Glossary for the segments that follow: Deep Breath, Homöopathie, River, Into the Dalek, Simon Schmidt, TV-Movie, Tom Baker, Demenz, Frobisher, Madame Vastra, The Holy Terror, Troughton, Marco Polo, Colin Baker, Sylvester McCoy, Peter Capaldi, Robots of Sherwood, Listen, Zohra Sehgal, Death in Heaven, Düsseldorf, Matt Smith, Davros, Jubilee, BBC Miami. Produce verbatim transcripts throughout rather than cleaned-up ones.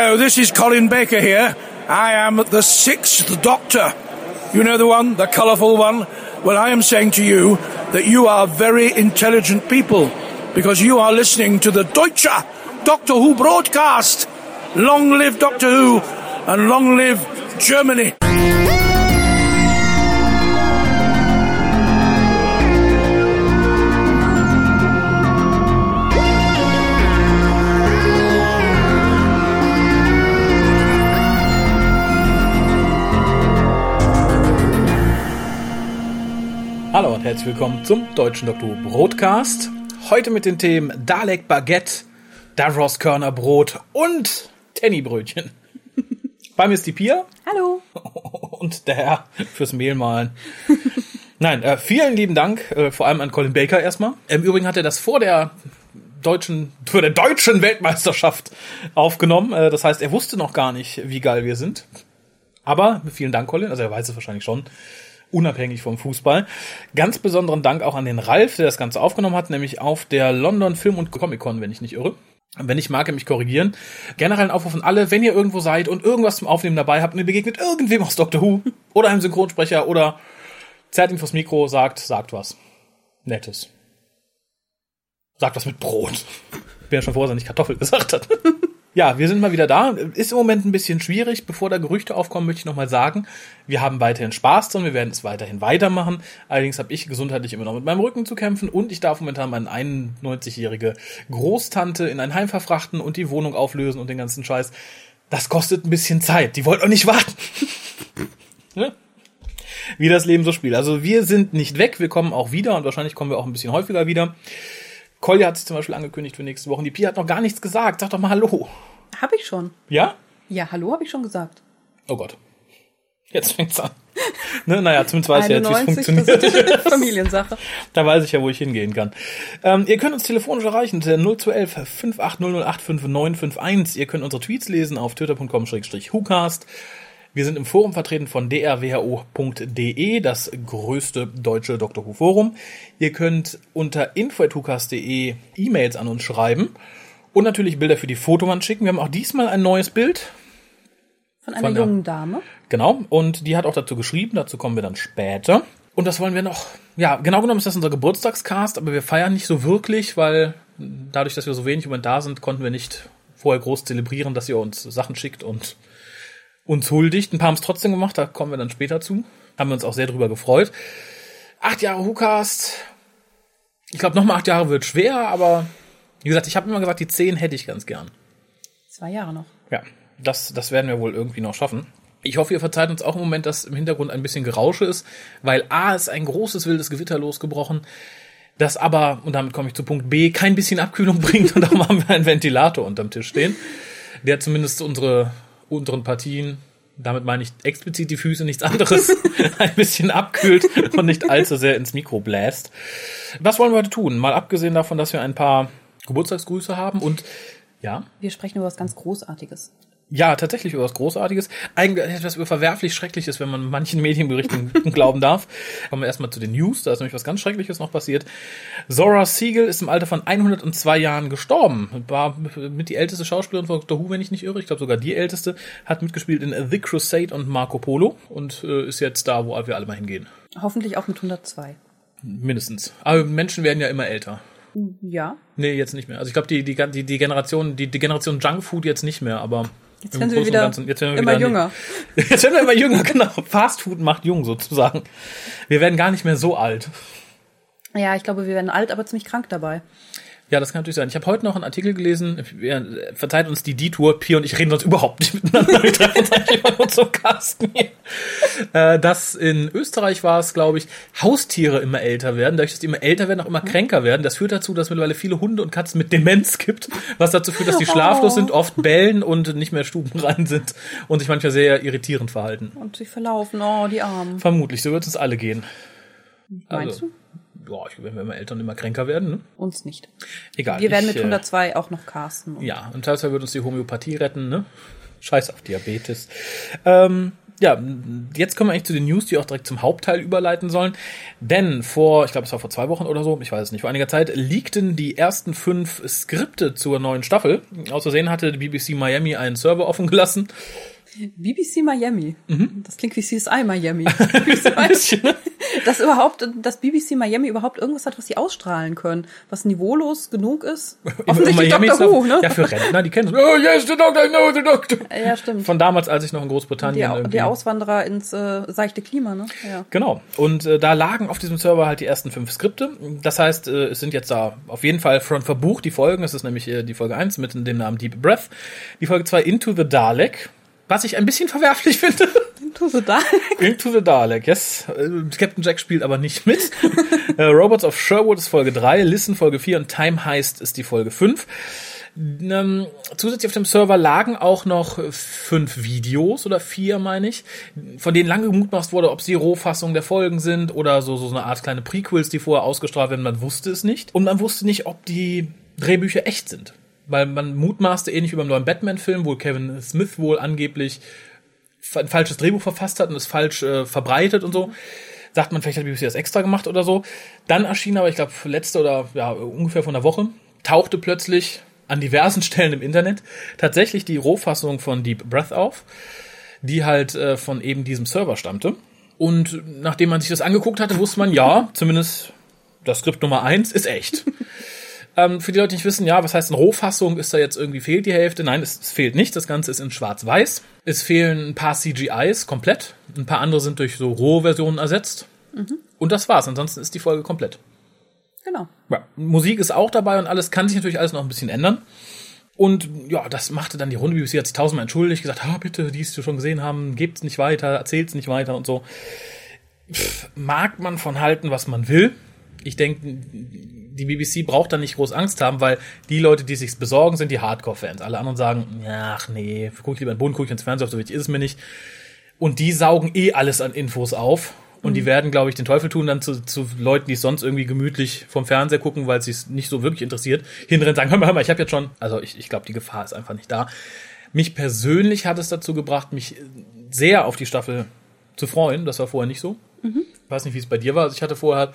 Hello, this is Colin Baker here. I am the sixth Doctor. You know the one, the colourful one? Well, I am saying to you that you are very intelligent people because you are listening to the Deutscher Doctor Who broadcast. Long live Doctor Who and long live Germany. Hallo und herzlich willkommen zum Deutschen Doktor Brotcast. Heute mit den Themen Dalek Baguette, Davros Körnerbrot und Tennybrötchen. Bei mir ist die Pia. Hallo. Und der Herr fürs Mehlmahlen. Nein, äh, vielen lieben Dank, äh, vor allem an Colin Baker erstmal. Im Übrigen hat er das vor der deutschen, vor der deutschen Weltmeisterschaft aufgenommen. Äh, das heißt, er wusste noch gar nicht, wie geil wir sind. Aber vielen Dank, Colin. Also er weiß es wahrscheinlich schon. Unabhängig vom Fußball. Ganz besonderen Dank auch an den Ralf, der das Ganze aufgenommen hat, nämlich auf der London Film- und Comic-Con, wenn ich nicht irre. Wenn ich mag, er mich korrigieren. Generell einen Aufruf an alle, wenn ihr irgendwo seid und irgendwas zum Aufnehmen dabei habt und ihr begegnet irgendwem aus Doctor Who oder einem Synchronsprecher oder zerrt ihn vors Mikro, sagt, sagt was Nettes. Sagt was mit Brot. Ich bin ja schon froh, dass er nicht Kartoffel gesagt hat. Ja, wir sind mal wieder da. Ist im Moment ein bisschen schwierig. Bevor da Gerüchte aufkommen, möchte ich nochmal sagen, wir haben weiterhin Spaß dran. Wir werden es weiterhin weitermachen. Allerdings habe ich gesundheitlich immer noch mit meinem Rücken zu kämpfen und ich darf momentan meine einundneunzigjährige Großtante in ein Heim verfrachten und die Wohnung auflösen und den ganzen Scheiß. Das kostet ein bisschen Zeit. Die wollt auch nicht warten. Ja? Wie das Leben so spielt. Also wir sind nicht weg. Wir kommen auch wieder und wahrscheinlich kommen wir auch ein bisschen häufiger wieder. Kolja hat sich zum Beispiel angekündigt für nächste Woche. Die Pia hat noch gar nichts gesagt. Sag doch mal Hallo. Hab ich schon. Ja? Ja, Hallo habe ich schon gesagt. Oh Gott. Jetzt fängt's an. Ne, naja, zumindest weiß ich jetzt, wie es funktioniert. Das ist eine Familiensache. Da weiß ich ja, wo ich hingehen kann. Ähm, ihr könnt uns telefonisch erreichen. null zwei elf fünf acht null null acht fünf neun fünf eins. Ihr könnt unsere Tweets lesen auf twitter punkt com slash whocast. Wir sind im Forum vertreten von d r w h o punkt d e, das größte deutsche Doctor Who Forum. Ihr könnt unter info at whocast punkt d e E-Mails an uns schreiben und natürlich Bilder für die Fotowand schicken. Wir haben auch diesmal ein neues Bild. Von einer von der, jungen Dame. Genau, und die hat auch dazu geschrieben, dazu kommen wir dann später. Und das wollen wir noch, ja, genau genommen ist das unser Geburtstagscast, aber wir feiern nicht so wirklich, weil dadurch, dass wir so wenig im Moment da sind, konnten wir nicht vorher groß zelebrieren, dass ihr uns Sachen schickt und uns huldigt. Ein paar haben es trotzdem gemacht, da kommen wir dann später zu. Haben wir uns auch sehr drüber gefreut. Acht Jahre WhoCast. Ich glaube, nochmal acht Jahre wird schwer, aber wie gesagt, ich habe immer gesagt, die zehn hätte ich ganz gern. Zwei Jahre noch. Ja, das, das werden wir wohl irgendwie noch schaffen. Ich hoffe, ihr verzeiht uns auch im Moment, dass im Hintergrund ein bisschen Gerausche ist, weil A ist ein großes, wildes Gewitter losgebrochen, das aber, und damit komme ich zu Punkt B, kein bisschen Abkühlung bringt und darum haben wir einen Ventilator unterm Tisch stehen, der zumindest unsere unteren Partien, damit meine ich explizit die Füße, nichts anderes, ein bisschen abkühlt und nicht allzu sehr ins Mikro bläst. Was wollen wir heute tun? Mal abgesehen davon, dass wir ein paar Geburtstagsgrüße haben und, ja. Wir sprechen über was ganz Großartiges. Ja, tatsächlich über was Großartiges. Eigentlich etwas über verwerflich Schreckliches, wenn man manchen Medienberichten glauben darf. Kommen wir erstmal zu den News, da ist nämlich was ganz Schreckliches noch passiert. Zohra Sehgal ist im Alter von hundertzwei Jahren gestorben. War mit die älteste Schauspielerin von Doctor Who, wenn ich nicht irre. Ich glaube sogar die älteste. Hat mitgespielt in The Crusade und Marco Polo und äh, ist jetzt da, wo wir alle mal hingehen. Hoffentlich auch mit hundertzwei. Mindestens. Aber Menschen werden ja immer älter. Ja. Nee, jetzt nicht mehr. Also ich glaube, die, die, die, die Generation, die, die Generation Junkfood jetzt nicht mehr, aber jetzt werden wir wieder Ganzen, jetzt werden wir immer wieder jünger. Nicht. Jetzt werden wir immer jünger, genau. Fast Food macht jung, sozusagen. Wir werden gar nicht mehr so alt. Ja, ich glaube, wir werden alt, aber ziemlich krank dabei. Ja, das kann natürlich sein. Ich habe heute noch einen Artikel gelesen, verzeiht uns die Detour, Pia und ich reden sonst überhaupt nicht miteinander. Wir treffen uns eigentlich bei uns im Kasten hier. Dass in Österreich war es, glaube ich, Haustiere immer älter werden. Dadurch, dass die immer älter werden, auch immer kränker werden. Das führt dazu, dass es mittlerweile viele Hunde und Katzen mit Demenz gibt. Was dazu führt, dass die schlaflos sind, oft bellen und nicht mehr stubenrein sind. Und sich manchmal sehr irritierend verhalten. Und sich verlaufen, oh, die Armen. Vermutlich, so wird es uns alle gehen. Meinst du? Boah, wenn wir immer älter und immer kränker werden, ne? Uns nicht. Egal. Wir werden ich, mit hundertzwei äh, auch noch casten. Und ja, und teilweise wird uns die Homöopathie retten, ne? Scheiß auf Diabetes. Ähm, Ja, jetzt kommen wir eigentlich zu den News, die auch direkt zum Hauptteil überleiten sollen. Denn vor, ich glaube, es war vor zwei Wochen oder so, ich weiß es nicht, vor einiger Zeit, leakten die ersten fünf Skripte zur neuen Staffel. Aus Versehen hatte die B B C Miami einen Server offen gelassen. B B C Miami. Mhm. Das klingt wie C S I Miami. Dass überhaupt, dass B B C Miami überhaupt irgendwas hat, was sie ausstrahlen können, was niveaulos genug ist. Offensichtlich Doctor Who, ne? Ja, für Rentner, die kennen es. Oh, yes, the Doctor, I know the Doctor. Ja, stimmt. Von damals, als ich noch in Großbritannien irgendwie... Die Auswanderer ins äh, seichte Klima, ne? Ja. Genau. Und äh, da lagen auf diesem Server halt die ersten fünf Skripte. Das heißt, äh, es sind jetzt da auf jeden Fall schon verbucht die Folgen. Es ist nämlich äh, die Folge eins mit dem Namen Deep Breath. Die Folge zwei Into the Dalek. Was ich ein bisschen verwerflich finde. Into the Dalek. Into the Dalek, yes. Captain Jack spielt aber nicht mit. uh, Robots of Sherwood ist Folge drei, Listen Folge vier und Time Heist ist die Folge fünf. Ähm, zusätzlich auf dem Server lagen auch noch fünf Videos oder vier, meine ich, von denen lange gemutmaßt wurde, ob sie Rohfassungen der Folgen sind oder so, so eine Art kleine Prequels, die vorher ausgestrahlt werden. Man wusste es nicht. Und man wusste nicht, ob die Drehbücher echt sind. Weil man mutmaßte, ähnlich wie beim neuen Batman-Film, wo Kevin Smith wohl angeblich ein falsches Drehbuch verfasst hat und es falsch äh, verbreitet und so. Sagt man, vielleicht hat B B C das extra gemacht oder so. Dann erschien aber, ich glaube, letzte oder ja ungefähr vor einer Woche, tauchte plötzlich an diversen Stellen im Internet tatsächlich die Rohfassung von Deep Breath auf, die halt äh, von eben diesem Server stammte. Und nachdem man sich das angeguckt hatte, wusste man, ja, zumindest das Skript Nummer eins ist echt. Für die Leute, die nicht wissen, ja, was heißt eine Rohfassung? Ist da jetzt irgendwie fehlt die Hälfte? Nein, es, es fehlt nicht. Das Ganze ist in schwarz-weiß. Es fehlen ein paar C G Is komplett. Ein paar andere sind durch so Rohversionen ersetzt. Mhm. Und das war's. Ansonsten ist die Folge komplett. Genau. Ja, Musik ist auch dabei und alles kann sich natürlich alles noch ein bisschen ändern. Und ja, das machte dann die Runde. B B C hat sich tausendmal entschuldigt, gesagt, ah, bitte, die es schon gesehen haben, gebt's nicht weiter, erzählt's nicht weiter und so. Pff, mag man von halten, was man will. Ich denke, die B B C braucht da nicht groß Angst haben, weil die Leute, die sich's besorgen, sind die Hardcore-Fans. Alle anderen sagen, ach nee, guck ich lieber in den Boden, guck ich ins Fernsehen auf, so wichtig ist es mir nicht. Und die saugen eh alles an Infos auf. Und mhm. die werden, glaube ich, den Teufel tun, dann zu, zu Leuten, die es sonst irgendwie gemütlich vom Fernseher gucken, weil es sich nicht so wirklich interessiert, hinrennen und sagen, hör mal, hör mal, ich habe jetzt schon... Also ich, ich glaube, die Gefahr ist einfach nicht da. Mich persönlich hat es dazu gebracht, mich sehr auf die Staffel zu freuen. Das war vorher nicht so. Mhm. Ich weiß nicht, wie es bei dir war. Also ich hatte vorher...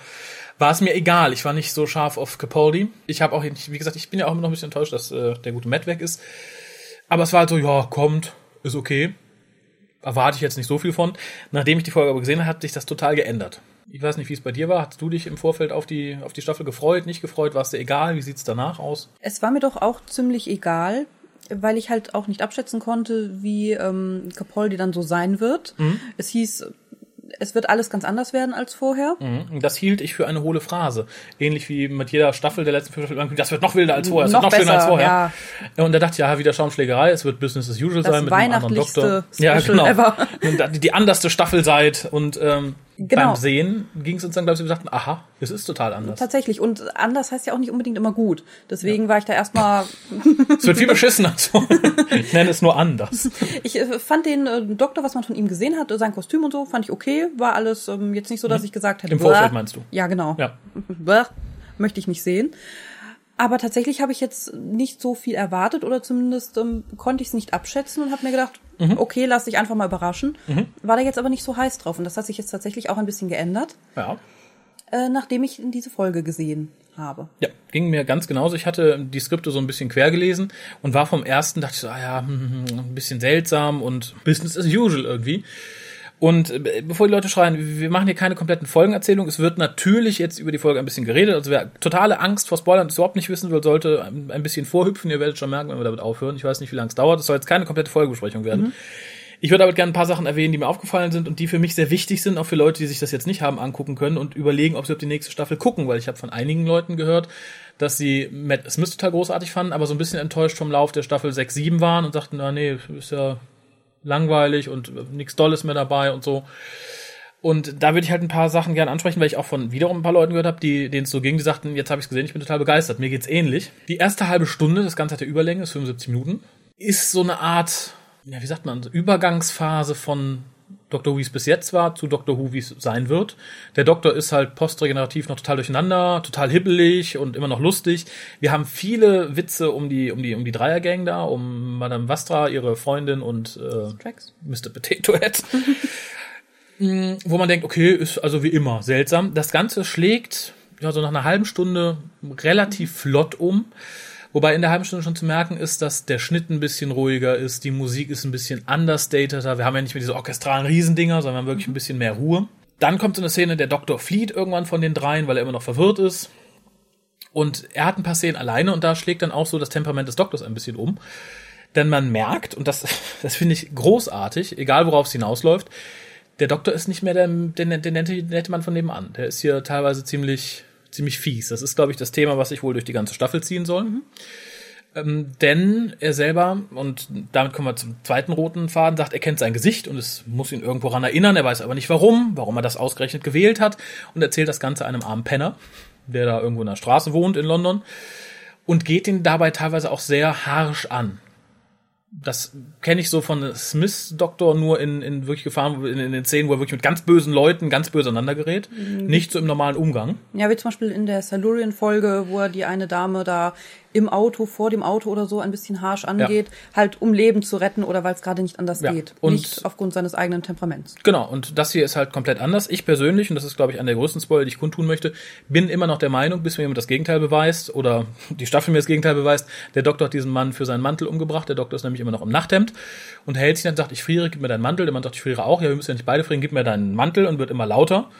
War es mir egal, ich war nicht so scharf auf Capaldi. Ich habe auch, wie gesagt, ich bin ja auch immer noch ein bisschen enttäuscht, dass äh, der gute Matt weg ist. Aber es war halt so, ja, kommt, ist okay. Erwarte ich jetzt nicht so viel von. Nachdem ich die Folge aber gesehen habe, hat sich das total geändert. Ich weiß nicht, wie es bei dir war. Hattest du dich im Vorfeld auf die, auf die Staffel gefreut, nicht gefreut? War es dir egal? Wie sieht es danach aus? Es war mir doch auch ziemlich egal, weil ich halt auch nicht abschätzen konnte, wie ähm, Capaldi dann so sein wird. Mhm. Es hieß... Es wird alles ganz anders werden als vorher. Das hielt ich für eine hohle Phrase. Ähnlich wie mit jeder Staffel der letzten Staffel. Das wird noch wilder als vorher. Es noch wird noch besser, schöner als vorher. Ja. Und da dachte ich, ja, wieder Schaumschlägerei. Es wird Business as usual das sein mit einem anderen Doktor. Ja, genau. Ever. Die anderste Staffel seid. Und ähm, genau. Beim Sehen ging es uns dann, glaube ich, wir sagten, aha, es ist total anders. Tatsächlich. Und anders heißt ja auch nicht unbedingt immer gut. Deswegen ja. war ich da erstmal... Es wird viel beschissen. Also. Ich nenne es nur anders. Ich fand den äh, Doktor, was man von ihm gesehen hat, sein Kostüm und so, fand ich okay. War alles ähm, jetzt nicht so, dass ich gesagt hätte. Im Vorfeld meinst du? Ja, genau. Ja. Bäh, möchte ich nicht sehen. Aber tatsächlich habe ich jetzt nicht so viel erwartet oder zumindest ähm, konnte ich es nicht abschätzen und habe mir gedacht, mhm. okay, lass dich einfach mal überraschen. Mhm. War da jetzt aber nicht so heiß drauf und das hat sich jetzt tatsächlich auch ein bisschen geändert, ja. äh, nachdem ich diese Folge gesehen habe. Ja, ging mir ganz genauso. Ich hatte die Skripte so ein bisschen quer gelesen und war vom ersten, dachte ich so, ah ja, ein bisschen seltsam und Business as usual irgendwie. Und bevor die Leute schreien, wir machen hier keine kompletten Folgenerzählungen, es wird natürlich jetzt über die Folge ein bisschen geredet, also wer totale Angst vor Spoilern, das überhaupt nicht wissen will, sollte ein bisschen vorhüpfen, ihr werdet schon merken, wenn wir damit aufhören, ich weiß nicht, wie lange es dauert, es soll jetzt keine komplette Folgebesprechung werden. Mhm. Ich würde aber gerne ein paar Sachen erwähnen, die mir aufgefallen sind und die für mich sehr wichtig sind, auch für Leute, die sich das jetzt nicht haben angucken können und überlegen, ob sie auf die nächste Staffel gucken, weil ich habe von einigen Leuten gehört, dass sie Matt Smith total großartig fanden, aber so ein bisschen enttäuscht vom Lauf der Staffel sechs, sieben waren und sagten, na nee, ist ja... langweilig und nichts Dolles mehr dabei und so. Und da würde ich halt ein paar Sachen gerne ansprechen, weil ich auch von wiederum ein paar Leuten gehört habe, die denen es so ging, die sagten, jetzt habe ich es gesehen, ich bin total begeistert, mir geht's ähnlich. Die erste halbe Stunde, das Ganze hat ja Überlänge, ist fünfundsiebzig Minuten, ist so eine Art, ja wie sagt man, Übergangsphase von Doctor Who, wie es bis jetzt war, zu Doctor Who, wie es sein wird. Der Doktor ist halt postregenerativ noch total durcheinander, total hibbelig und immer noch lustig. Wir haben viele Witze um die um die um die Dreiergang da, um Madame Vastra, ihre Freundin und äh, Mister Potato Head. Wo man denkt, okay, ist also wie immer seltsam. Das Ganze schlägt ja so nach einer halben Stunde relativ flott um. Wobei in der halben Stunde schon zu merken ist, dass der Schnitt ein bisschen ruhiger ist, die Musik ist ein bisschen understateter, wir haben ja nicht mehr diese orchestralen Riesendinger, sondern wir haben wirklich ein bisschen mehr Ruhe. Dann kommt so eine Szene, der Doktor flieht irgendwann von den dreien, weil er immer noch verwirrt ist. Und er hat ein paar Szenen alleine und da schlägt dann auch so das Temperament des Doktors ein bisschen um. Denn man merkt, und das, das finde ich großartig, egal worauf es hinausläuft, der Doktor ist nicht mehr der, der, der, der nette Mann von nebenan. Der ist hier teilweise ziemlich... ziemlich fies. Das ist, glaube ich, das Thema, was sich wohl durch die ganze Staffel ziehen soll. Mhm. Ähm, denn er selber, und damit kommen wir zum zweiten roten Faden, sagt, er kennt sein Gesicht und es muss ihn irgendwo daran erinnern. Er weiß aber nicht, warum, warum er das ausgerechnet gewählt hat und erzählt das Ganze einem armen Penner, der da irgendwo in der Straße wohnt in London und geht ihn dabei teilweise auch sehr harsch an. Das kenne ich so von Smiths Doktor nur in, in wirklich Gefahren, in, in den Szenen, wo er wirklich mit ganz bösen Leuten ganz böse aneinander gerät. Mhm. Nicht so im normalen Umgang. Ja, wie zum Beispiel in der Salurien-Folge, wo er die eine Dame da im Auto, vor dem Auto oder so ein bisschen harsch angeht, ja. Halt um Leben zu retten oder weil es gerade nicht anders ja. geht. Und nicht aufgrund seines eigenen Temperaments. Genau, und das hier ist halt komplett anders. Ich persönlich, und das ist, glaube ich, einer der größten Spoiler, die ich kundtun möchte, bin immer noch der Meinung, bis mir jemand das Gegenteil beweist oder die Staffel mir das Gegenteil beweist, der Doktor hat diesen Mann für seinen Mantel umgebracht, der Doktor ist nämlich immer noch im Nachthemd und hält sich dann und sagt, ich friere, gib mir deinen Mantel. Der Mann sagt, ich friere auch. Ja, wir müssen ja nicht beide frieren, gib mir deinen Mantel und wird immer lauter.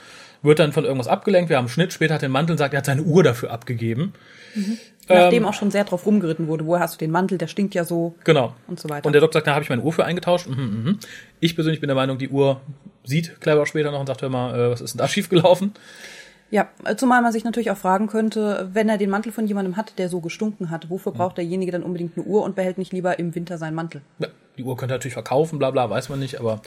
Wird dann von irgendwas abgelenkt, wir haben einen Schnitt, später hat er den Mantel und sagt, er hat seine Uhr dafür abgegeben. Mhm. Nachdem ähm, auch schon sehr drauf rumgeritten wurde, woher hast du den Mantel, der stinkt ja so. Genau. Und so weiter. Und der Doktor sagt, da habe ich meine Uhr für eingetauscht. Mhm, mhm. Ich persönlich bin der Meinung, die Uhr sieht Kleber später noch und sagt, hör mal, was ist denn da schiefgelaufen? Ja, zumal man sich natürlich auch fragen könnte, wenn er den Mantel von jemandem hat, der so gestunken hat, wofür mhm. braucht derjenige dann unbedingt eine Uhr und behält nicht lieber im Winter seinen Mantel? Ja. Die Uhr könnte natürlich verkaufen, bla bla, weiß man nicht, aber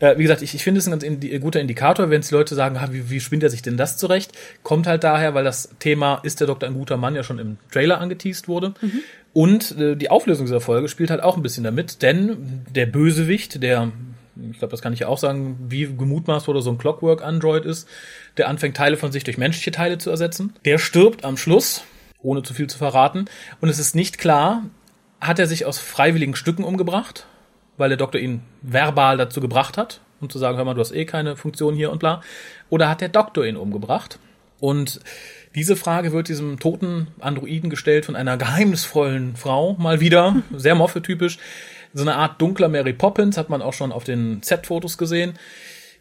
äh, wie gesagt, ich, ich finde es ein ganz indi- guter Indikator, wenn die Leute sagen, ah, wie, wie spinnt er sich denn das zurecht, kommt halt daher, weil das Thema, ist der Doktor ein guter Mann, ja schon im Trailer angeteast wurde. Mhm. Und äh, die Auflösung dieser Folge spielt halt auch ein bisschen damit, denn der Bösewicht, der, ich glaube, das kann ich ja auch sagen, wie gemutmaßt wurde, so ein Clockwork-Android ist, der anfängt, Teile von sich durch menschliche Teile zu ersetzen, der stirbt am Schluss, ohne zu viel zu verraten, und es ist nicht klar, hat er sich aus freiwilligen Stücken umgebracht, weil der Doktor ihn verbal dazu gebracht hat, um zu sagen, hör mal, du hast eh keine Funktion hier und bla. Oder hat der Doktor ihn umgebracht? Und diese Frage wird diesem toten Androiden gestellt von einer geheimnisvollen Frau, mal wieder, sehr Moffat-typisch. So eine Art dunkler Mary Poppins, hat man auch schon auf den Set-Fotos gesehen,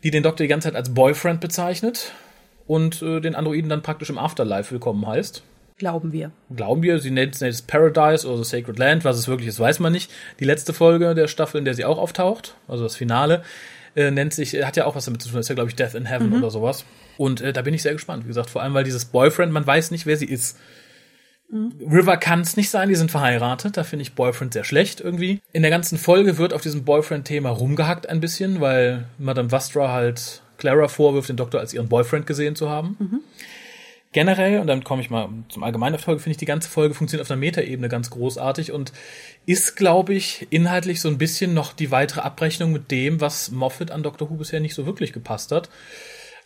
die den Doktor die ganze Zeit als Boyfriend bezeichnet und äh, den Androiden dann praktisch im Afterlife willkommen heißt. Glauben wir. Glauben wir. Sie nennt es Paradise oder The Sacred Land. Was es wirklich ist, weiß man nicht. Die letzte Folge der Staffel, in der sie auch auftaucht, also das Finale, äh, nennt sich, hat ja auch was damit zu tun. Das ist ja, glaube ich, Death in Heaven mhm. oder sowas. Und äh, da bin ich sehr gespannt. Wie gesagt, vor allem, weil dieses Boyfriend, man weiß nicht, wer sie ist. Mhm. River kann es nicht sein. Die sind verheiratet. Da finde ich Boyfriend sehr schlecht irgendwie. In der ganzen Folge wird auf diesem Boyfriend-Thema rumgehackt ein bisschen, weil Madame Vastra halt Clara vorwirft, den Doktor als ihren Boyfriend gesehen zu haben. Mhm. Generell, und dann komme ich mal zum Allgemeinen auf die Folge, finde ich, die ganze Folge funktioniert auf der Metaebene ganz großartig und ist, glaube ich, inhaltlich so ein bisschen noch die weitere Abrechnung mit dem, was Moffat an Doctor Who bisher nicht so wirklich gepasst hat.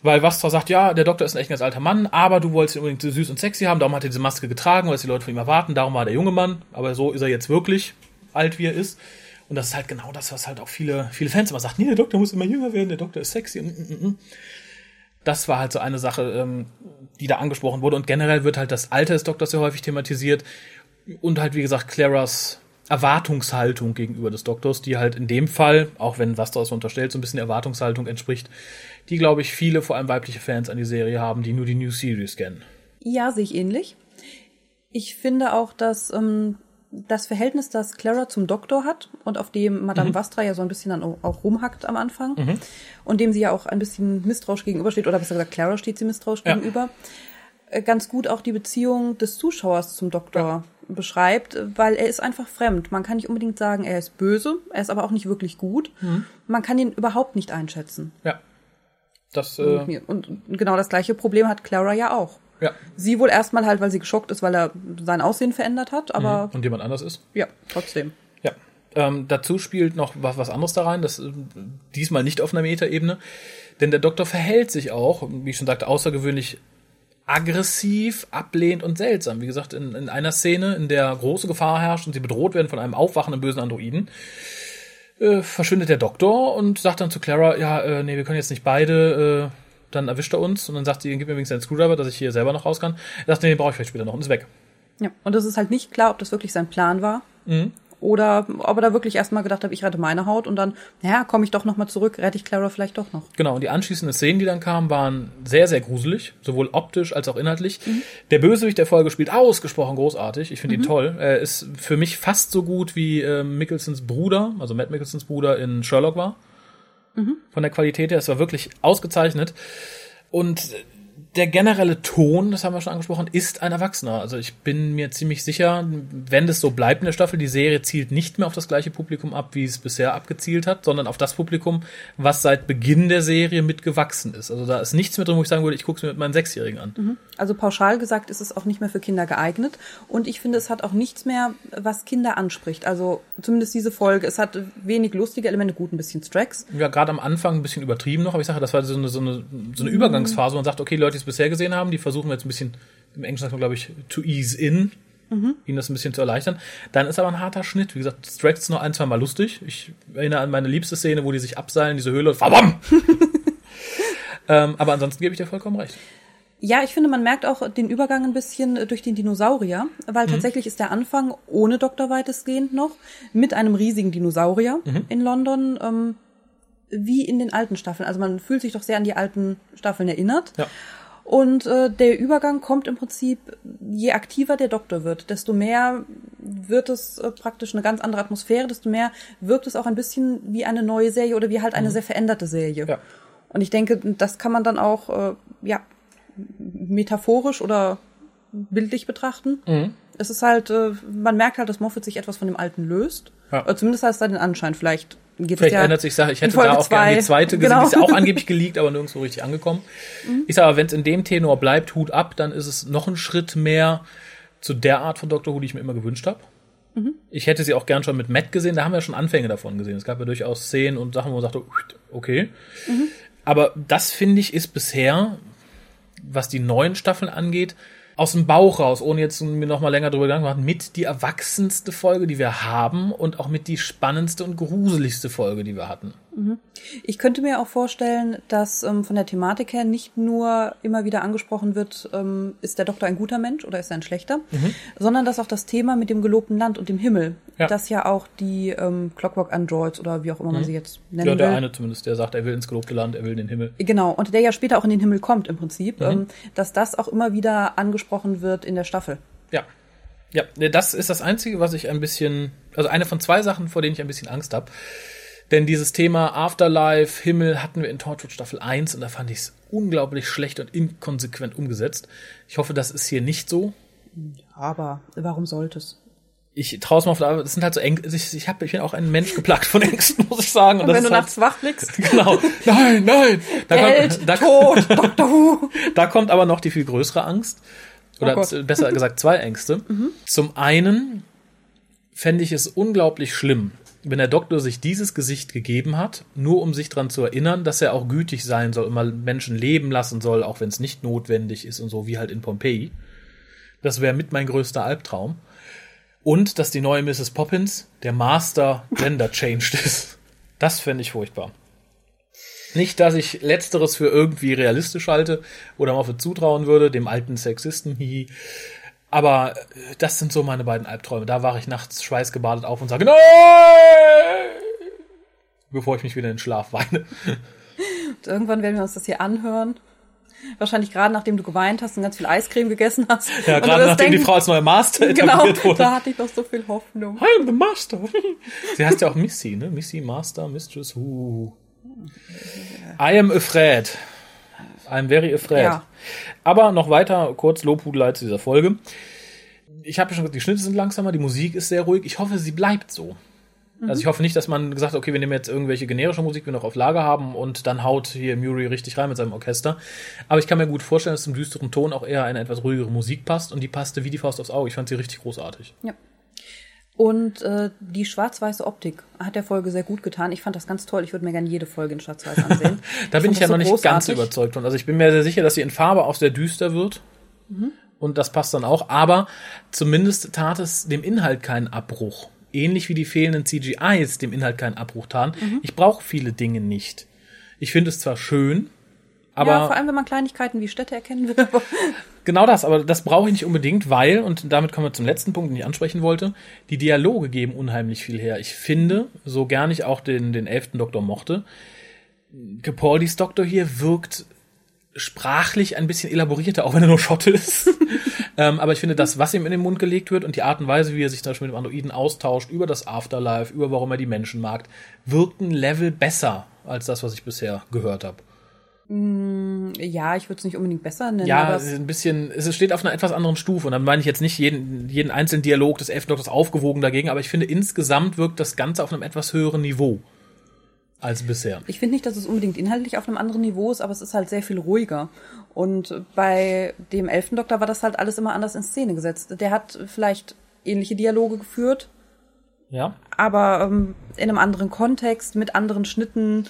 Weil Vastra sagt, ja, der Doktor ist ein echt ganz alter Mann, aber du wolltest ihn unbedingt so süß und sexy haben, darum hat er diese Maske getragen, weil es die Leute von ihm erwarten, darum war er der junge Mann, aber so ist er jetzt wirklich alt, wie er ist. Und das ist halt genau das, was halt auch viele, viele Fans immer sagen, nee, der Doktor muss immer jünger werden, der Doktor ist sexy und mm, mm, mm. Das war halt so eine Sache, die da angesprochen wurde. Und generell wird halt das Alter des Doktors sehr häufig thematisiert. Und halt, wie gesagt, Claras Erwartungshaltung gegenüber des Doktors, die halt in dem Fall, auch wenn was daraus unterstellt, so ein bisschen der Erwartungshaltung entspricht, die, glaube ich, viele, vor allem weibliche Fans an die Serie haben, die nur die New Series kennen. Ja, sehe ich ähnlich. Ich finde auch, dass ähm, das Verhältnis, das Clara zum Doktor hat und auf dem Madame mhm. Vastra ja so ein bisschen dann auch rumhackt am Anfang mhm. und dem sie ja auch ein bisschen misstrauisch gegenübersteht, oder besser gesagt, Clara steht sie misstrauisch ja. gegenüber, ganz gut auch die Beziehung des Zuschauers zum Doktor ja. beschreibt, weil er ist einfach fremd. Man kann nicht unbedingt sagen, er ist böse, er ist aber auch nicht wirklich gut. Mhm. Man kann ihn überhaupt nicht einschätzen. Ja. Das, äh und genau das gleiche Problem hat Clara ja auch. Ja. Sie wohl erstmal halt, weil sie geschockt ist, weil er sein Aussehen verändert hat, aber... Und jemand anders ist? Ja, trotzdem. Ja. Ähm, dazu spielt noch was, was anderes da rein, das diesmal nicht auf einer Metaebene, denn der Doktor verhält sich auch, wie ich schon sagte, außergewöhnlich aggressiv, ablehnend und seltsam. Wie gesagt, in, in einer Szene, in der große Gefahr herrscht und sie bedroht werden von einem aufwachenden bösen Androiden, äh, verschwindet der Doktor und sagt dann zu Clara, ja, äh, nee, wir können jetzt nicht beide, äh, dann erwischt er uns. Und dann sagt sie, gib mir übrigens einen Screwdriver, dass ich hier selber noch raus kann. Er sagt, nee, den brauche ich vielleicht später noch und ist weg. Ja, und es ist halt nicht klar, ob das wirklich sein Plan war. Mhm. Oder ob er da wirklich erstmal gedacht hat, ich rette meine Haut und dann, naja, komme ich doch nochmal zurück, rette ich Clara vielleicht doch noch. Genau, und die anschließenden Szenen, die dann kamen, waren sehr, sehr gruselig, sowohl optisch als auch inhaltlich. Mhm. Der Bösewicht der Folge spielt ausgesprochen großartig, ich finde mhm. ihn toll. Er ist für mich fast so gut wie äh, Mickelsons Bruder, also Matt Mickelsons Bruder in Sherlock war. Mhm. Von der Qualität her, es war wirklich ausgezeichnet. Und der generelle Ton, das haben wir schon angesprochen, ist ein Erwachsener. Also ich bin mir ziemlich sicher, wenn das so bleibt in der Staffel, die Serie zielt nicht mehr auf das gleiche Publikum ab, wie es bisher abgezielt hat, sondern auf das Publikum, was seit Beginn der Serie mitgewachsen ist. Also da ist nichts mit drin, wo ich sagen würde, ich gucke es mir mit meinen Sechsjährigen an. Mhm. Also pauschal gesagt ist es auch nicht mehr für Kinder geeignet. Und ich finde, es hat auch nichts mehr, was Kinder anspricht. Also zumindest diese Folge. Es hat wenig lustige Elemente, gut, ein bisschen Tracks. Ja, gerade am Anfang ein bisschen übertrieben noch, aber ich sage, das war so eine, so eine, so eine Übergangsphase, wo man sagt, okay, Leute, die es bisher gesehen haben, die versuchen wir jetzt ein bisschen, im Englischen sagt man, glaube ich, to ease in, mhm. ihnen das ein bisschen zu erleichtern. Dann ist aber ein harter Schnitt. Wie gesagt, Strax ist noch ein, zwei Mal lustig. Ich erinnere an meine liebste Szene, wo die sich abseilen, diese Höhle und Fabam! ähm, aber ansonsten gebe ich dir vollkommen recht. Ja, ich finde, man merkt auch den Übergang ein bisschen durch den Dinosaurier, weil mhm. tatsächlich ist der Anfang ohne Doktor weitestgehend noch mit einem riesigen Dinosaurier mhm. in London, ähm, wie in den alten Staffeln. Also man fühlt sich doch sehr an die alten Staffeln erinnert. Ja. Und äh, der Übergang kommt im Prinzip, je aktiver der Doktor wird, desto mehr wird es äh, praktisch eine ganz andere Atmosphäre, desto mehr wirkt es auch ein bisschen wie eine neue Serie oder wie halt eine mhm. sehr veränderte Serie. Ja. Und ich denke, das kann man dann auch äh, ja metaphorisch oder bildlich betrachten. Mhm. Es ist halt, äh, man merkt halt, dass Moffat sich etwas von dem Alten löst. Ja. Oder zumindest hat es da den Anschein, vielleicht Geht Vielleicht ja ändert sich, ich sage, ich hätte da auch gerne die zweite gesehen, genau. Die ist auch angeblich geleakt, aber nirgendwo richtig angekommen. Mhm. Ich sage, wenn es in dem Tenor bleibt, Hut ab, dann ist es noch ein Schritt mehr zu der Art von Doctor Who, die ich mir immer gewünscht habe. Mhm. Ich hätte sie auch gern schon mit Matt gesehen, da haben wir schon Anfänge davon gesehen. Es gab ja durchaus Szenen und Sachen, wo man sagte, okay. Mhm. Aber das, finde ich, ist bisher, was die neuen Staffeln angeht, aus dem Bauch raus, ohne jetzt mir noch mal länger drüber Gedanken machen, mit die erwachsenste Folge, die wir haben und auch mit die spannendste und gruseligste Folge, die wir hatten. Ich könnte mir auch vorstellen, dass ähm, von der Thematik her nicht nur immer wieder angesprochen wird, ähm, ist der Doktor ein guter Mensch oder ist er ein schlechter, mhm. sondern dass auch das Thema mit dem gelobten Land und dem Himmel, ja. das ja auch die ähm, Clockwork Androids oder wie auch immer mhm. man sie jetzt nennen will. Ja, der will. Eine zumindest, der sagt, er will ins gelobte Land, er will in den Himmel. Genau, und der ja später auch in den Himmel kommt im Prinzip, mhm. ähm, dass das auch immer wieder angesprochen wird in der Staffel. Ja. Ja, das ist das Einzige, was ich ein bisschen, also eine von zwei Sachen, vor denen ich ein bisschen Angst habe. Denn dieses Thema Afterlife, Himmel hatten wir in Torchwood Staffel eins und da fand ich es unglaublich schlecht und inkonsequent umgesetzt. Ich hoffe, das ist hier nicht so. Aber warum sollte es? Ich traue es mal auf, das sind halt so Ängste. Ich, ich, hab, ich bin auch ein Mensch geplagt von Ängsten, muss ich sagen. Und, und wenn du halt nachts wach blickst. Genau. Nein, nein. Da Geld, kommt, da, Tod, Doctor Who. Da kommt aber noch die viel größere Angst. Oder oh besser gesagt zwei Ängste. Mhm. Zum einen fände ich es unglaublich schlimm, wenn der Doktor sich dieses Gesicht gegeben hat, nur um sich daran zu erinnern, dass er auch gütig sein soll und mal Menschen leben lassen soll, auch wenn es nicht notwendig ist und so, wie halt in Pompeji. Das wäre mit mein größter Albtraum. Und dass die neue Missus Poppins der Master Gender-Changed ist. Das fände ich furchtbar. Nicht, dass ich Letzteres für irgendwie realistisch halte oder mal für zutrauen würde, dem alten Sexisten, hihi. Aber das sind so meine beiden Albträume. Da wache ich nachts schweißgebadet auf und sage, nein! Bevor ich mich wieder in den Schlaf weine. Und irgendwann werden wir uns das hier anhören. Wahrscheinlich gerade nachdem du geweint hast und ganz viel Eiscreme gegessen hast. Ja, gerade nachdem denken, die Frau als neue Master etabliert wurde. Genau, da hatte ich noch so viel Hoffnung. I am the Master. Sie heißt ja auch Missy, ne? Missy, Master, Mistress, Who. I am afraid. I'm very afraid. Ja. Aber noch weiter kurz Lobhudelei zu dieser Folge. Ich habe schon gesagt, die Schnitte sind langsamer, die Musik ist sehr ruhig. Ich hoffe, sie bleibt so. Mhm. Also ich hoffe nicht, dass man gesagt hat, okay, wir nehmen jetzt irgendwelche generische Musik, wir noch auf Lager haben und dann haut hier Murray richtig rein mit seinem Orchester. Aber ich kann mir gut vorstellen, dass zum düsteren Ton auch eher eine etwas ruhigere Musik passt und die passte wie die Faust aufs Auge. Ich fand sie richtig großartig. Ja. Und äh, die schwarz-weiße Optik hat der Folge sehr gut getan. Ich fand das ganz toll. Ich würde mir gerne jede Folge in schwarz-weiß ansehen. Da ich bin ich ja so noch nicht großartig. Ganz überzeugt von. Also ich bin mir sehr sicher, dass sie in Farbe auch sehr düster wird. Mhm. Und das passt dann auch. Aber zumindest tat es dem Inhalt keinen Abbruch. Ähnlich wie die fehlenden C G Is dem Inhalt keinen Abbruch taten. Mhm. Ich brauche viele Dinge nicht. Ich finde es zwar schön, aber ja, vor allem, wenn man Kleinigkeiten wie Städte erkennen will. Genau das, aber das brauche ich nicht unbedingt, weil, und damit kommen wir zum letzten Punkt, den ich ansprechen wollte, die Dialoge geben unheimlich viel her. Ich finde, so gern ich auch den, den elften Doktor mochte, Capaldis Doktor hier wirkt sprachlich ein bisschen elaborierter, auch wenn er nur Schotte ist. ähm, aber ich finde, das, was ihm in den Mund gelegt wird und die Art und Weise, wie er sich zum Beispiel mit dem Androiden austauscht, über das Afterlife, über warum er die Menschen mag, wirkt ein Level besser als das, was ich bisher gehört habe. Ja, ich würde es nicht unbedingt besser nennen. Ja, aber es ein bisschen, es steht auf einer etwas anderen Stufe. Und dann meine ich jetzt nicht jeden, jeden einzelnen Dialog des elften Doktors aufgewogen dagegen, aber ich finde, insgesamt wirkt das Ganze auf einem etwas höheren Niveau als bisher. Ich finde nicht, dass es unbedingt inhaltlich auf einem anderen Niveau ist, aber es ist halt sehr viel ruhiger. Und bei dem elften Doktor war das halt alles immer anders in Szene gesetzt. Der hat vielleicht ähnliche Dialoge geführt, ja, aber ähm, in einem anderen Kontext, mit anderen Schnitten.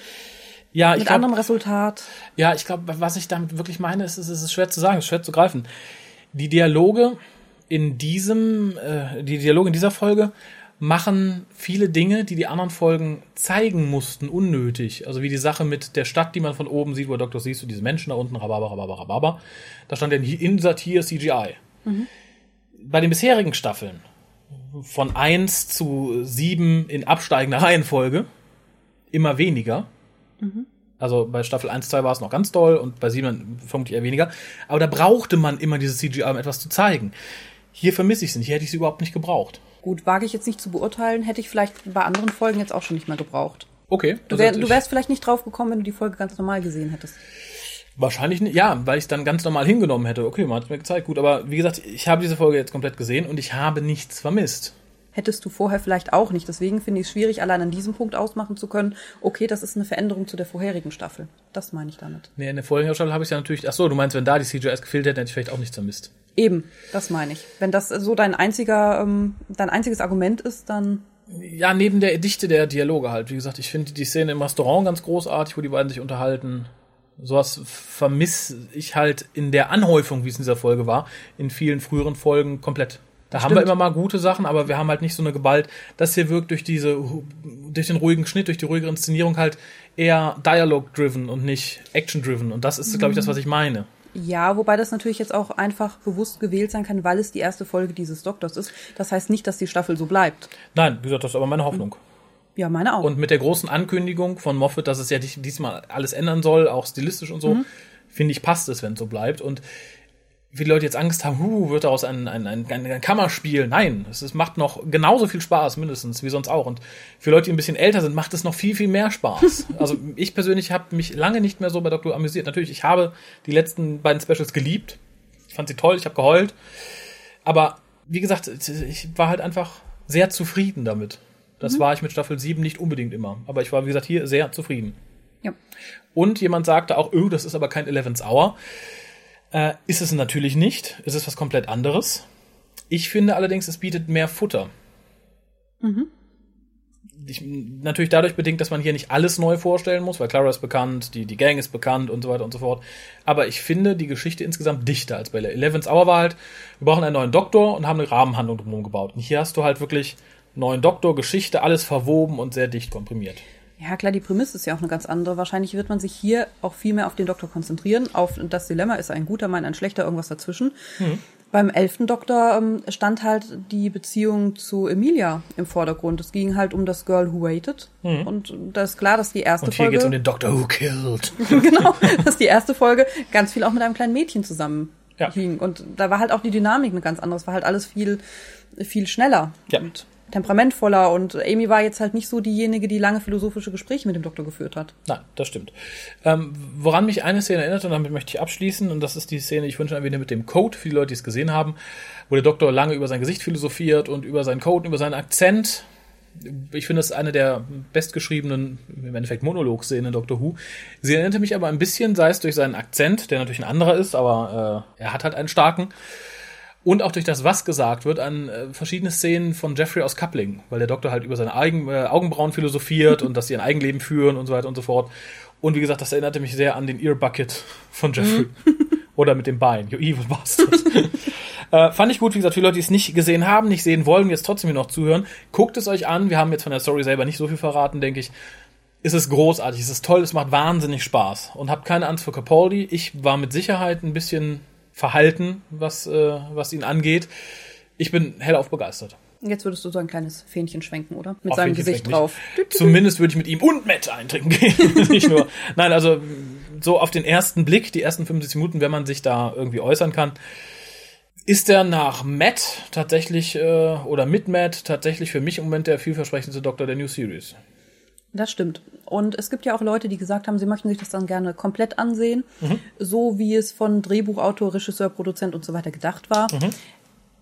Ja, ich mit glaub, anderem Resultat. Ja, ich glaube, was ich damit wirklich meine, ist, es ist, ist schwer zu sagen, es ist schwer zu greifen. Die Dialoge in diesem, äh, die Dialoge in dieser Folge machen viele Dinge, die die anderen Folgen zeigen mussten, unnötig. Also wie die Sache mit der Stadt, die man von oben sieht, wo der Doktor siehst du diese Menschen da unten, rababa, rababa, rababa. Da stand ja in Satire C G I. Mhm. Bei den bisherigen Staffeln von eins zu sieben in absteigender Reihenfolge immer weniger. Mhm. Also bei Staffel eins, zwei war es noch ganz doll und bei sieben vermutlich eher weniger. Aber da brauchte man immer dieses C G I, um etwas zu zeigen. Hier vermisse ich es nicht, hier hätte ich es überhaupt nicht gebraucht. Gut, wage ich jetzt nicht zu beurteilen, hätte ich vielleicht bei anderen Folgen jetzt auch schon nicht mehr gebraucht. Okay. Du, wär, du wärst vielleicht nicht drauf gekommen, wenn du die Folge ganz normal gesehen hättest. Wahrscheinlich nicht, ja, weil ich es dann ganz normal hingenommen hätte. Okay, man hat es mir gezeigt, gut, aber wie gesagt, ich habe diese Folge jetzt komplett gesehen und ich habe nichts vermisst. Hättest du vorher vielleicht auch nicht. Deswegen finde ich es schwierig, allein an diesem Punkt ausmachen zu können, okay, das ist eine Veränderung zu der vorherigen Staffel. Das meine ich damit. Nee, in der vorherigen Staffel habe ich ja natürlich, ach so, du meinst, wenn da die C G Is gefehlt hätten, hätte ich vielleicht auch nichts vermisst. Eben, das meine ich. Wenn das so dein einziger, ähm, dein einziges Argument ist, dann... Ja, neben der Dichte der Dialoge halt. Wie gesagt, ich finde die Szene im Restaurant ganz großartig, wo die beiden sich unterhalten. Sowas vermisse ich halt in der Anhäufung, wie es in dieser Folge war, in vielen früheren Folgen komplett. Da Stimmt. haben wir immer mal gute Sachen, aber wir haben halt nicht so eine Gewalt. Das hier wirkt durch diese, durch den ruhigen Schnitt, durch die ruhige Inszenierung halt eher Dialog-driven und nicht Action-driven. Und das ist, glaube ich, das, was ich meine. Ja, wobei das natürlich jetzt auch einfach bewusst gewählt sein kann, weil es die erste Folge dieses Doktors ist. Das heißt nicht, dass die Staffel so bleibt. Nein, wie gesagt, das ist aber meine Hoffnung. Ja, meine auch. Und mit der großen Ankündigung von Moffat, dass es ja diesmal alles ändern soll, auch stilistisch und so, mhm. finde ich, passt es, wenn es so bleibt. Und wie die Leute jetzt Angst haben, huh, wird daraus ein, ein, ein, ein Kammerspiel. Nein, es ist, macht noch genauso viel Spaß, mindestens, wie sonst auch. Und für Leute, die ein bisschen älter sind, macht es noch viel, viel mehr Spaß. Also ich persönlich habe mich lange nicht mehr so bei Doctor Who amüsiert. Natürlich, ich habe die letzten beiden Specials geliebt. Ich fand sie toll, ich habe geheult. Aber wie gesagt, ich war halt einfach sehr zufrieden damit. Das mhm. war ich mit Staffel sieben nicht unbedingt immer. Aber ich war, wie gesagt, hier sehr zufrieden. Ja. Und jemand sagte auch, öh, das ist aber kein Eleventh Hour. Äh, ist es natürlich nicht. Es ist was komplett anderes. Ich finde allerdings, es bietet mehr Futter. Mhm. Ich, natürlich dadurch bedingt, dass man hier nicht alles neu vorstellen muss, weil Clara ist bekannt, die, die Gang ist bekannt und so weiter und so fort. Aber ich finde die Geschichte insgesamt dichter als bei der Eleventh Hour war halt, wir brauchen einen neuen Doktor und haben eine Rahmenhandlung drumherum gebaut. Und hier hast du halt wirklich neuen Doktor, Geschichte, alles verwoben und sehr dicht komprimiert. Ja, klar, die Prämisse ist ja auch eine ganz andere. Wahrscheinlich wird man sich hier auch viel mehr auf den Doktor konzentrieren, auf das Dilemma, ist ein guter Mann, ein schlechter, irgendwas dazwischen. Mhm. Beim elften Doktor ähm, stand halt die Beziehung zu Emilia im Vordergrund. Es ging halt um das Girl Who Waited. Mhm. Und das ist klar, dass die erste Folge... Und hier geht es um den Doctor Who Killed. Genau, dass die erste Folge ganz viel auch mit einem kleinen Mädchen zusammen ja. hing. Und da war halt auch die Dynamik eine ganz andere. Es war halt alles viel, viel schneller. Ja. Und temperamentvoller und Amy war jetzt halt nicht so diejenige, die lange philosophische Gespräche mit dem Doktor geführt hat. Nein, das stimmt. Ähm, woran mich eine Szene erinnert und damit möchte ich abschließen und das ist die Szene, ich wünsche ein wenig mit dem Code, für die Leute, die es gesehen haben, wo der Doktor lange über sein Gesicht philosophiert und über seinen Code und über seinen Akzent. Ich finde, das ist eine der bestgeschriebenen, im Endeffekt Monolog-Szenen in Doctor Who. Sie erinnerte mich aber ein bisschen, sei es durch seinen Akzent, der natürlich ein anderer ist, aber äh, er hat halt einen starken. Und auch durch das, was gesagt wird, an äh, verschiedene Szenen von Jeffrey aus Coupling, weil der Doktor halt über seine Eigen, äh, Augenbrauen philosophiert und dass sie ein Eigenleben führen und so weiter und so fort. Und wie gesagt, das erinnerte mich sehr an den Earbucket von Jeffrey. Oder mit dem Bein. You evil bastard. äh, fand ich gut, wie gesagt, viele Leute, die es nicht gesehen haben, nicht sehen wollen, jetzt trotzdem hier noch zuhören, guckt es euch an. Wir haben jetzt von der Story selber nicht so viel verraten, denke ich. Es ist großartig, es ist toll, es macht wahnsinnig Spaß. Und habt keine Angst vor Capaldi. Ich war mit Sicherheit ein bisschen verhalten, was, äh, was ihn angeht. Ich bin hellauf begeistert. Jetzt würdest du so ein kleines Fähnchen schwenken, oder? Mit Auf seinem Gesicht drauf. Zumindest würde ich mit ihm und Matt eintrinken gehen. Nicht nur. Nein, also so auf den ersten Blick, die ersten fünfundsiebzig Minuten, wenn man sich da irgendwie äußern kann, ist er nach Matt tatsächlich, äh, oder mit Matt tatsächlich für mich im Moment der vielversprechendste Doktor der New Series. Das stimmt. Und es gibt ja auch Leute, die gesagt haben, sie möchten sich das dann gerne komplett ansehen, mhm. so wie es von Drehbuchautor, Regisseur, Produzent und so weiter gedacht war. Mhm.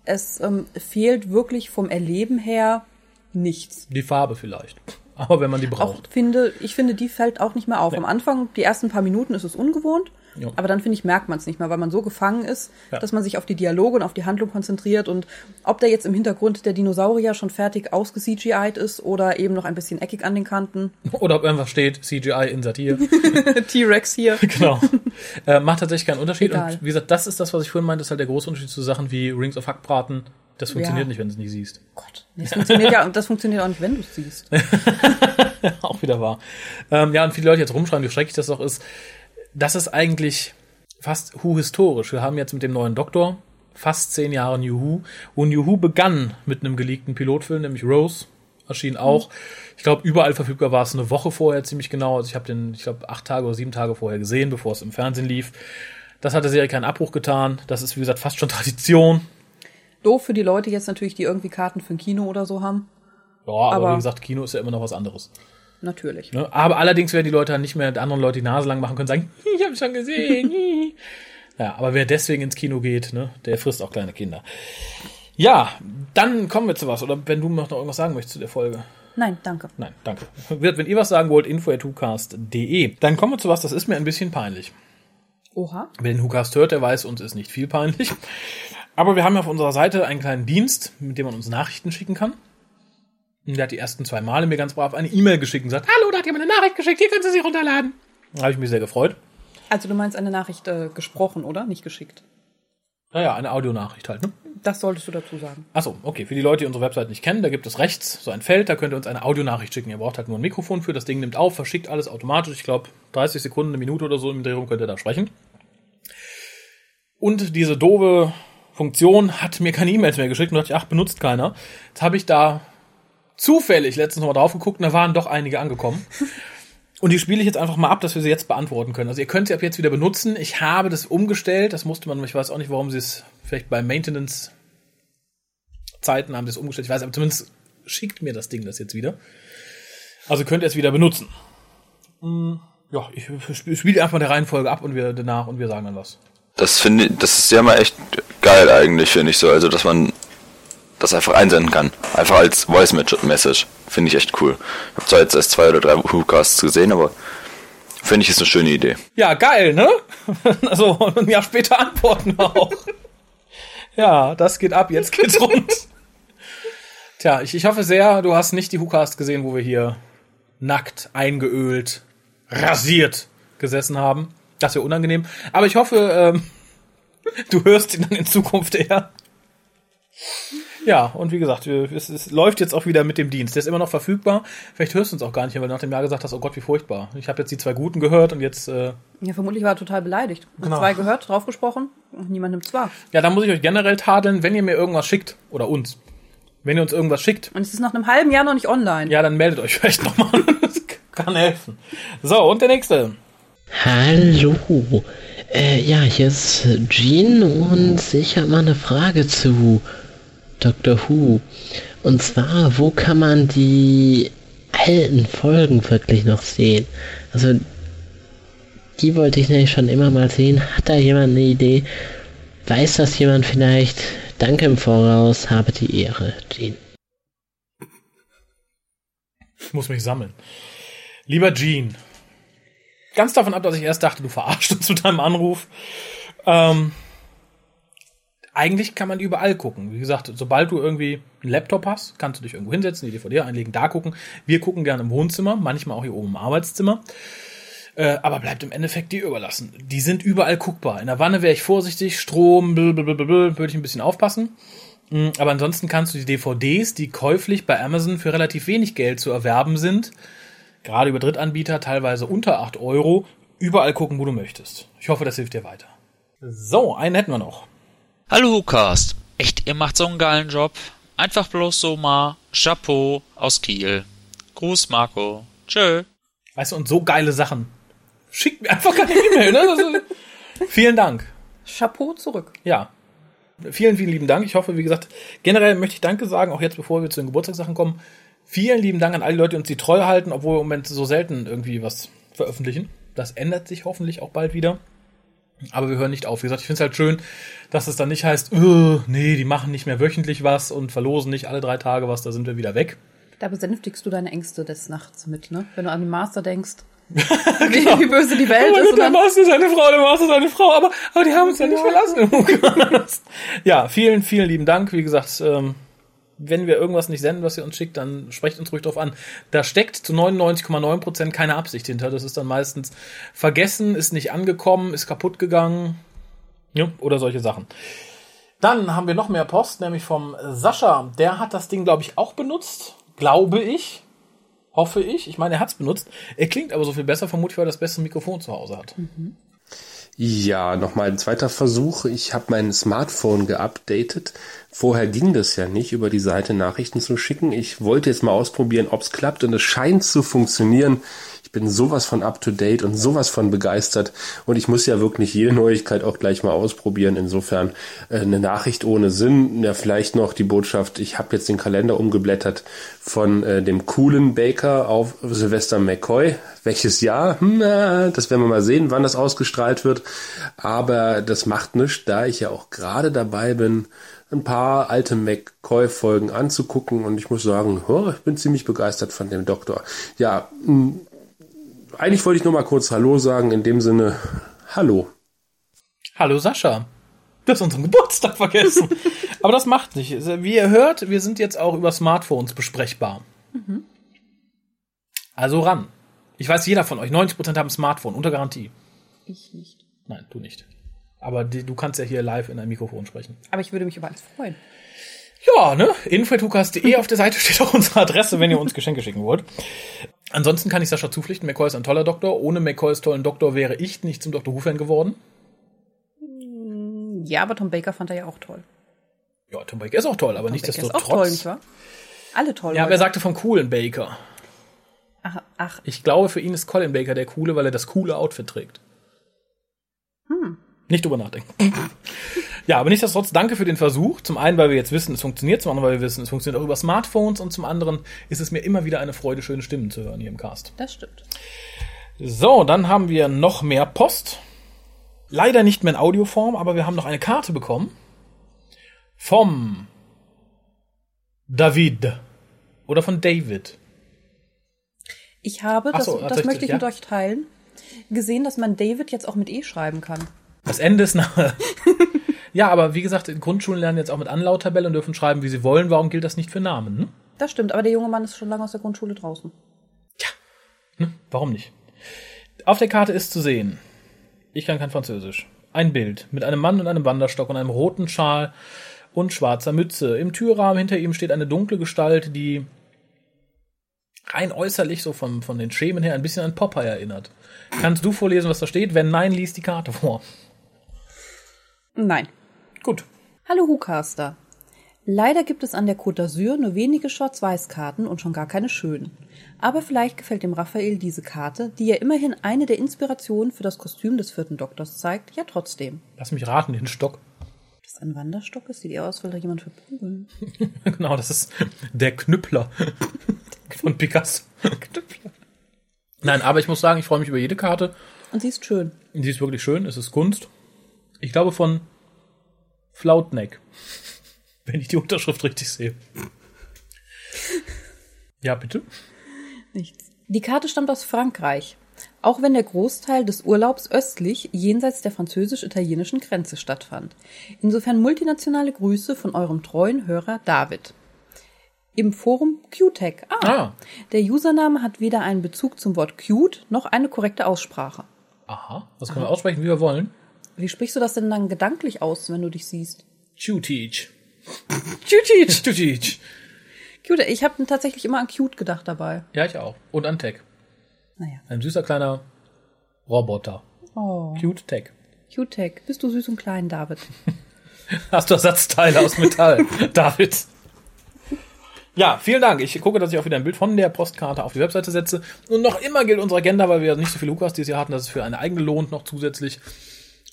Es ähm, fehlt wirklich vom Erleben her nichts. Die Farbe vielleicht, aber wenn man die braucht. Auch finde, ich finde, die fällt auch nicht mehr auf. Ja. Am Anfang, die ersten paar Minuten ist es ungewohnt, ja. aber dann, finde ich, merkt man es nicht mehr, weil man so gefangen ist, ja. dass man sich auf die Dialoge und auf die Handlung konzentriert. Und ob da jetzt im Hintergrund der Dinosaurier schon fertig ausge-C G I'd ist oder eben noch ein bisschen eckig an den Kanten. Oder ob einfach steht, C G I insert hier. T-Rex hier. Genau. Äh, macht tatsächlich keinen Unterschied. Egal. Und wie gesagt, das ist das, was ich vorhin meinte, das ist halt der große Unterschied zu Sachen wie Rings of Hackbraten. Das funktioniert ja. nicht, wenn du es nicht siehst. Gott, das funktioniert ja, das funktioniert auch nicht, wenn du es siehst. Auch wieder wahr. Ähm, ja, und viele Leute jetzt rumschreien, wie schrecklich das doch ist. Das ist eigentlich fast Who-historisch. Wir haben jetzt mit dem neuen Doktor fast zehn Jahre New Who. Und New Who begann mit einem geleakten Pilotfilm, nämlich Rose. Erschien auch. Mhm. Ich glaube, überall verfügbar war es eine Woche vorher, ziemlich genau. Also ich habe den, ich glaube, acht Tage oder sieben Tage vorher gesehen, bevor es im Fernsehen lief. Das hat der Serie keinen Abbruch getan. Das ist, wie gesagt, fast schon Tradition. Doof für die Leute jetzt natürlich, die irgendwie Karten für ein Kino oder so haben. Ja, aber, aber wie gesagt, Kino ist ja immer noch was anderes. Natürlich. Ne? Aber allerdings werden die Leute dann nicht mehr mit anderen Leuten die Nase lang machen können, sagen, ich habe schon gesehen. Ja, aber wer deswegen ins Kino geht, ne, der frisst auch kleine Kinder. Ja, dann kommen wir zu was. Oder wenn du noch irgendwas sagen möchtest zu der Folge. Nein, danke. Nein, danke. Wenn ihr was sagen wollt, info at whocast punkt de. Dann kommen wir zu was, das ist mir ein bisschen peinlich. Oha. Wer den Whocast hört, der weiß, uns ist nicht viel peinlich. Aber wir haben auf unserer Seite einen kleinen Dienst, mit dem man uns Nachrichten schicken kann. Und der hat die ersten zwei Male mir ganz brav eine E-Mail geschickt und gesagt, hallo, da hat jemand eine Nachricht geschickt, hier können Sie sie runterladen. Da habe ich mich sehr gefreut. Also du meinst eine Nachricht äh, gesprochen, oder? Nicht geschickt. Naja, eine Audionachricht halt, ne? Das solltest du dazu sagen. Achso, okay. Für die Leute, die unsere Website nicht kennen, da gibt es rechts so ein Feld, da könnt ihr uns eine Audionachricht schicken. Ihr braucht halt nur ein Mikrofon für, das Ding nimmt auf, verschickt alles automatisch. Ich glaube, dreißig Sekunden, eine Minute oder so im Dreh rum könnt ihr da sprechen. Und diese doofe Funktion hat mir keine E-Mails mehr geschickt und dachte ich, ach, benutzt keiner. Jetzt habe ich da zufällig letztens nochmal drauf geguckt und da waren doch einige angekommen. Und die spiele ich jetzt einfach mal ab, dass wir sie jetzt beantworten können. Also ihr könnt sie ab jetzt wieder benutzen. Ich habe das umgestellt, das musste man, ich weiß auch nicht, warum sie es, vielleicht bei Maintenance-Zeiten haben sie es umgestellt. Ich weiß, aber zumindest schickt mir das Ding das jetzt wieder. Also könnt ihr es wieder benutzen. Ja, ich spiele einfach der Reihenfolge ab und wir danach und wir sagen dann was. Das finde ich, das ist ja mal echt geil eigentlich, finde ich so. Also, dass man das einfach einsenden kann. Einfach als Voice-Message. Finde ich echt cool. Ich habe zwar jetzt erst zwei oder drei Whocasts gesehen, aber finde ich, ist eine schöne Idee. Ja, geil, ne? Also, und ein Jahr später antworten wir auch. Ja, das geht ab, jetzt geht's rund. Tja, ich, ich hoffe sehr, du hast nicht die Whocasts gesehen, wo wir hier nackt, eingeölt, rasiert gesessen haben. Das wäre unangenehm. Aber ich hoffe, ähm, du hörst ihn dann in Zukunft eher. Ja, und wie gesagt, es, es läuft jetzt auch wieder mit dem Dienst. Der ist immer noch verfügbar. Vielleicht hörst du uns auch gar nicht mehr, weil du nach dem Jahr gesagt hast, oh Gott, wie furchtbar. Ich habe jetzt die zwei Guten gehört und jetzt... Äh ja, vermutlich war er total beleidigt. Genau. Zwei gehört, draufgesprochen und niemand nimmt's wahr. Ja, dann muss ich euch generell tadeln, wenn ihr mir irgendwas schickt. Oder uns. Wenn ihr uns irgendwas schickt. Und es ist nach einem halben Jahr noch nicht online. Ja, dann meldet euch vielleicht nochmal. Das kann helfen. So, und der nächste... Hallo, äh, ja, hier ist Jean und ich habe mal eine Frage zu Doctor Who. Und zwar, wo kann man die alten Folgen wirklich noch sehen? Also, die wollte ich nämlich schon immer mal sehen. Hat da jemand eine Idee? Weiß das jemand vielleicht? Danke im Voraus, habe die Ehre, Jean. Ich muss mich sammeln. Lieber Jean. Ganz davon ab, dass ich erst dachte, du verarschst uns mit deinem Anruf. Ähm, eigentlich kann man überall gucken. Wie gesagt, sobald du irgendwie einen Laptop hast, kannst du dich irgendwo hinsetzen, die D V D einlegen, da gucken. Wir gucken gerne im Wohnzimmer, manchmal auch hier oben im Arbeitszimmer. Äh, aber bleibt im Endeffekt dir überlassen. Die sind überall guckbar. In der Wanne wäre ich vorsichtig, Strom, blablabla, würde ich ein bisschen aufpassen. Aber ansonsten kannst du die D V Ds, die käuflich bei Amazon für relativ wenig Geld zu erwerben sind, gerade über Drittanbieter, teilweise unter acht Euro, überall gucken, wo du möchtest. Ich hoffe, das hilft dir weiter. So, einen hätten wir noch. Hallo HuCast. Echt, ihr macht so einen geilen Job. Einfach bloß so mal Chapeau aus Kiel. Gruß Marco. Tschö. Weißt du, und so geile Sachen. Schickt mir einfach keine E-Mail, ne? Also, vielen Dank. Chapeau zurück. Ja. Vielen, vielen lieben Dank. Ich hoffe, wie gesagt, generell möchte ich Danke sagen, auch jetzt, bevor wir zu den Geburtstagssachen kommen. Vielen lieben Dank an alle Leute, die uns die treu halten, obwohl wir im Moment so selten irgendwie was veröffentlichen. Das ändert sich hoffentlich auch bald wieder. Aber wir hören nicht auf. Wie gesagt, ich finde es halt schön, dass es dann nicht heißt, öh, nee, die machen nicht mehr wöchentlich was und verlosen nicht alle drei Tage was, da sind wir wieder weg. Da besänftigst du deine Ängste des Nachts mit, ne? Wenn du an den Master denkst. Genau. Wie böse die Welt oh ist. Gott, der Master ist eine Frau, der Master ist eine Frau, aber, aber die haben uns ja nicht verlassen. Ja, vielen, vielen lieben Dank. Wie gesagt, ähm, wenn wir irgendwas nicht senden, was ihr uns schickt, dann sprecht uns ruhig drauf an. Da steckt zu neunundneunzig Komma neun Prozent keine Absicht hinter. Das ist dann meistens vergessen, ist nicht angekommen, ist kaputt gegangen, ja, oder solche Sachen. Dann haben wir noch mehr Post, nämlich vom Sascha. Der hat das Ding, glaube ich, auch benutzt. Glaube ich. Hoffe ich. Ich meine, er hat es benutzt. Er klingt aber so viel besser, vermutlich, weil er das beste Mikrofon zu Hause hat. Mhm. Ja, nochmal ein zweiter Versuch. Ich habe mein Smartphone geupdatet. Vorher ging das ja nicht, über die Seite Nachrichten zu schicken. Ich wollte jetzt mal ausprobieren, ob es klappt, und es scheint zu funktionieren. Ich bin sowas von up-to-date und sowas von begeistert, und ich muss ja wirklich jede Neuigkeit auch gleich mal ausprobieren. Insofern äh, eine Nachricht ohne Sinn. Ja, vielleicht noch die Botschaft, ich habe jetzt den Kalender umgeblättert von äh, dem Colin Baker auf Sylvester McCoy. Welches Jahr? Hm, das werden wir mal sehen, wann das ausgestrahlt wird. Aber das macht nichts, da ich ja auch gerade dabei bin, ein paar alte McCoy-Folgen anzugucken. Und ich muss sagen, oh, ich bin ziemlich begeistert von dem Doktor. Ja, mh, eigentlich wollte ich nur mal kurz Hallo sagen. In dem Sinne, hallo. Hallo Sascha. Du hast unseren Geburtstag vergessen. Aber das macht nicht. Wie ihr hört, wir sind jetzt auch über Smartphones besprechbar. Mhm. Also ran. Ich weiß, jeder von euch, neunzig Prozent haben ein Smartphone, unter Garantie. Ich nicht. Nein, du nicht. Aber die, du kannst ja hier live in ein Mikrofon sprechen. Aber ich würde mich über alles freuen. Ja, ne? info at hucast punkt de Auf der Seite steht auch unsere Adresse, wenn ihr uns Geschenke schicken wollt. Ansonsten kann ich Sascha zupflichten, McCoy ist ein toller Doktor. Ohne McCoys tollen Doktor wäre ich nicht zum Doktor Who-Fan geworden. Ja, aber Tom Baker fand er ja auch toll. Ja, Tom Baker ist auch toll, aber Tom nicht Baker desto ist auch trotz. Toll, nicht wahr? Alle toll. Ja, aber er sagte von Colin Baker. Ach, ach. Ich glaube, für ihn ist Colin Baker der Coole, weil er das coole Outfit trägt. Hm. Nicht drüber nachdenken. Ja, aber nichtsdestotrotz, danke für den Versuch. Zum einen, weil wir jetzt wissen, es funktioniert. Zum anderen, weil wir wissen, es funktioniert auch über Smartphones. Und zum anderen ist es mir immer wieder eine Freude, schöne Stimmen zu hören hier im Cast. Das stimmt. So, dann haben wir noch mehr Post. Leider nicht mehr in Audioform, aber wir haben noch eine Karte bekommen. Vom David. Oder von David. Ich habe, das, so, das möchte ich ja mit euch teilen, gesehen, dass man David jetzt auch mit E schreiben kann. Das Ende ist nahe. Ja, aber wie gesagt, in Grundschulen lernen jetzt auch mit Anlauttabelle und dürfen schreiben, wie sie wollen. Warum gilt das nicht für Namen? Ne? Das stimmt, aber der junge Mann ist schon lange aus der Grundschule draußen. Tja, ne? Warum nicht? Auf der Karte ist zu sehen, ich kann kein Französisch, ein Bild mit einem Mann und einem Wanderstock und einem roten Schal und schwarzer Mütze. Im Türrahmen hinter ihm steht eine dunkle Gestalt, die rein äußerlich, so von, von den Schemen her, ein bisschen an Popeye erinnert. Kannst du vorlesen, was da steht? Wenn nein, lies die Karte vor. Nein. Gut. Hallo HuCaster. Leider gibt es an der Côte d'Azur nur wenige Schwarz-Weiß-Karten und schon gar keine schönen. Aber vielleicht gefällt dem Raphael diese Karte, die ja immerhin eine der Inspirationen für das Kostüm des vierten Doktors zeigt, ja trotzdem. Lass mich raten, den Stock. Das ist ein Wanderstock, das sieht eher aus, weil da jemand verprügeln. Genau, das ist der Knüppler. Von Picasso. Nein, aber ich muss sagen, ich freue mich über jede Karte. Und sie ist schön. Sie ist wirklich schön, es ist Kunst. Ich glaube von Floutneck, wenn ich die Unterschrift richtig sehe. Ja, bitte? Nichts. Die Karte stammt aus Frankreich. auch wenn der Großteil des Urlaubs östlich jenseits der französisch-italienischen Grenze stattfand. Insofern multinationale Grüße von eurem treuen Hörer David. Im Forum Q-Tech. Ah, ah. Der Username hat weder einen Bezug zum Wort cute noch eine korrekte Aussprache. Aha, das können Aha. wir aussprechen, wie wir wollen. Wie sprichst du das denn dann gedanklich aus, wenn du dich siehst? Q-Teach. Q-Teach. Q-Teach. Cute, ich habe tatsächlich immer an cute gedacht dabei. Ja, ich auch. Und an Tech. Naja. Ein süßer kleiner Roboter. Oh. Cute Tech. Cute Tech. Bist du süß und klein, David? Hast du Ersatzteile aus Metall, David? Ja, vielen Dank. Ich gucke, dass ich auch wieder ein Bild von der Postkarte auf die Webseite setze. Und noch immer gilt unsere Agenda, weil wir nicht so viele Lukas dieses Jahr hatten, dass es für eine eigene lohnt noch zusätzlich.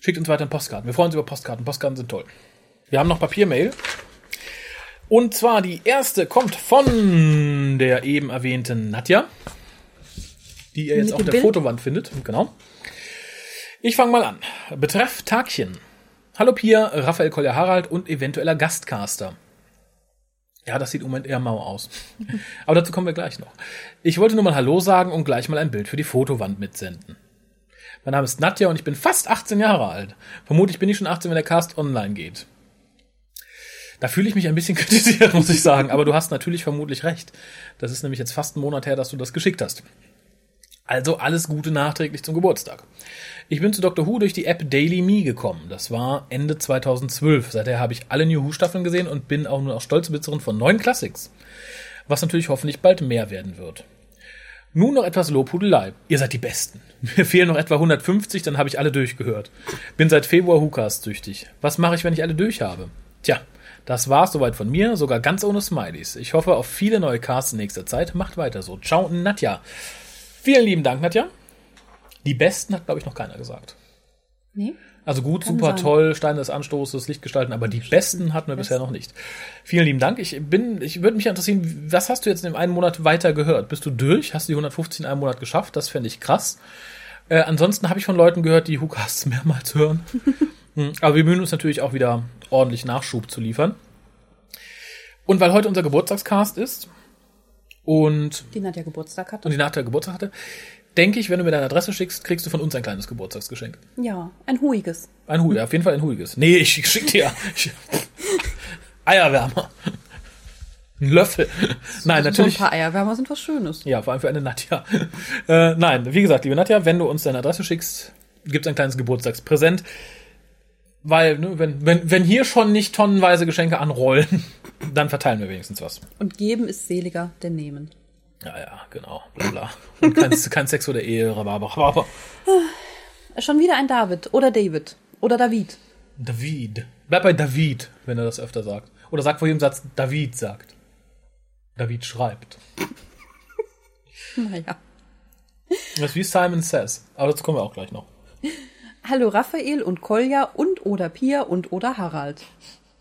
Schickt uns weiter Postkarten. Wir freuen uns über Postkarten. Postkarten sind toll. Wir haben noch Papiermail. Und zwar die erste kommt von der eben erwähnten Nadja, die ihr jetzt mit auf der Bild. Fotowand findet. Genau. Ich fange mal an. Betreff Tagchen. Hallo Pia, Raphael Kolja-Harald und eventueller Gastcaster. Ja, das sieht im Moment eher mau aus. Aber dazu kommen wir gleich noch. Ich wollte nur mal Hallo sagen und gleich mal ein Bild für die Fotowand mitsenden. Mein Name ist Nadja und ich bin fast achtzehn Jahre alt. Vermutlich bin ich schon achtzehn, wenn der Cast online geht. Da fühle ich mich ein bisschen kritisiert, muss ich sagen. Aber du hast natürlich vermutlich recht. Das ist nämlich jetzt fast einen Monat her, dass du das geschickt hast. Also alles Gute nachträglich zum Geburtstag. Ich bin zu Doctor Who durch die App Daily Me gekommen. Das war Ende zweitausendzwölf. Seither habe ich alle New Who-Staffeln gesehen und bin auch nur noch stolze Besitzerin von neuen Classics. Was natürlich hoffentlich bald mehr werden wird. Nun noch etwas Lobhudelei. Ihr seid die Besten. Mir fehlen noch etwa hundertfünfzig, dann habe ich alle durchgehört. Bin seit Februar WhoCast-süchtig. Was mache ich, wenn ich alle durch habe? Tja, das war's soweit von mir, sogar ganz ohne Smileys. Ich hoffe auf viele neue Casts in nächster Zeit. Macht weiter so. Ciao, Nadja. Vielen lieben Dank, Nadja. Die Besten hat, glaube ich, noch keiner gesagt. Nee. Also gut, super, sein. Toll, Steine des Anstoßes, Lichtgestalten, aber die Besten hatten wir Besten. bisher noch nicht. Vielen lieben Dank. Ich bin, ich würde mich interessieren, was hast du jetzt in dem einen Monat weiter gehört? Bist du durch? Hast du die hundertfünfzig in einem Monat geschafft? Das fände ich krass. Äh, ansonsten habe ich von Leuten gehört, die WhoCasts mehrmals hören. Aber wir bemühen uns natürlich auch wieder ordentlich Nachschub zu liefern. Und weil heute unser Geburtstagscast ist, und die Nadja Geburtstag hatte. Und die Nadja Geburtstag hatte. Denke ich, wenn du mir deine Adresse schickst, kriegst du von uns ein kleines Geburtstagsgeschenk. Ja, ein huiges. Ein huiges, auf jeden Fall ein huiges. Nee, ich schick dir Eierwärmer. Ein Löffel. Nein, natürlich. So ein paar Eierwärmer sind was Schönes. Ja, vor allem für eine Nadja. Äh, nein, wie gesagt, liebe Nadja, wenn du uns deine Adresse schickst, gibt's ein kleines Geburtstagspräsent. Weil, ne, wenn, wenn, wenn hier schon nicht tonnenweise Geschenke anrollen, dann verteilen wir wenigstens was. Und geben ist seliger denn nehmen. Ja, ja, genau. Blabla. Und kein, kein Sex oder Ehe, Rhabarber, Rhabarber. Schon wieder ein David oder David oder David. David. Bleib bei David, wenn er das öfter sagt. Oder sag vor jedem Satz, David sagt. David schreibt. Naja. Das ist wie Simon Says. Aber dazu kommen wir auch gleich noch. Hallo Raphael und Kolja und oder Pia und oder Harald.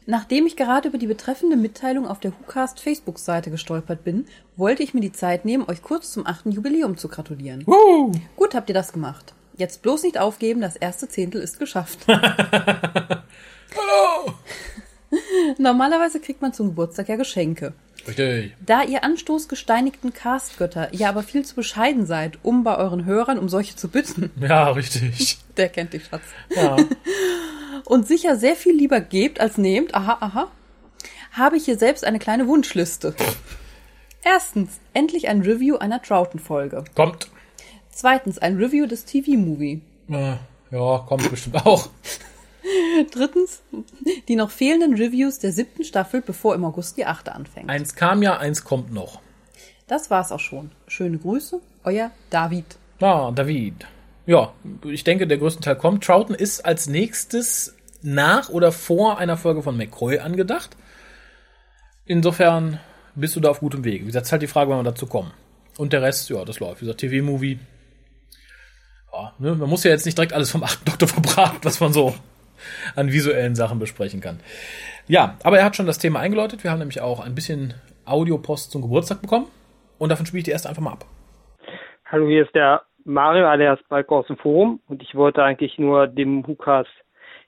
Nachdem ich gerade über die betreffende Mitteilung auf der WhoCast-Facebook-Seite gestolpert bin, wollte ich mir die Zeit nehmen, euch kurz zum achten Jubiläum zu gratulieren. Woo! Gut habt ihr das gemacht. Jetzt bloß nicht aufgeben, das erste Zehntel ist geschafft. Hallo! Normalerweise kriegt man zum Geburtstag ja Geschenke. Richtig. Da ihr anstoßgesteinigten Castgötter ja aber viel zu bescheiden seid, um bei euren Hörern um solche zu bitten. Ja, richtig. Der kennt dich, Schatz. Ja. Und sicher sehr viel lieber gebt als nehmt, aha, aha, habe ich hier selbst eine kleine Wunschliste. Erstens, endlich ein Review einer Troughton-Folge. Kommt. Zweitens, ein Review des T V-Movie. Ja, kommt bestimmt auch. Drittens, die noch fehlenden Reviews der siebten Staffel, bevor im August die achte anfängt. Eins kam ja, eins kommt noch. Das war's auch schon. Schöne Grüße, euer David. Ah, David. Ja, ich denke, der größte Teil kommt. Troughton ist als nächstes nach oder vor einer Folge von McCoy angedacht. Insofern bist du da auf gutem Weg. Wie gesagt, ist halt die Frage, wann wir dazu kommen. Und der Rest, ja, das läuft. Wie gesagt, T V-Movie. Ja, ne? Man muss ja jetzt nicht direkt alles vom achten Doktor verbraten, was man so an visuellen Sachen besprechen kann. Ja, aber er hat schon das Thema eingeläutet. Wir haben nämlich auch ein bisschen Audiopost zum Geburtstag bekommen. Und davon spiele ich die erste einfach mal ab. Hallo, hier ist der Mario alias Balko aus dem Forum. Und ich wollte eigentlich nur dem WhoCast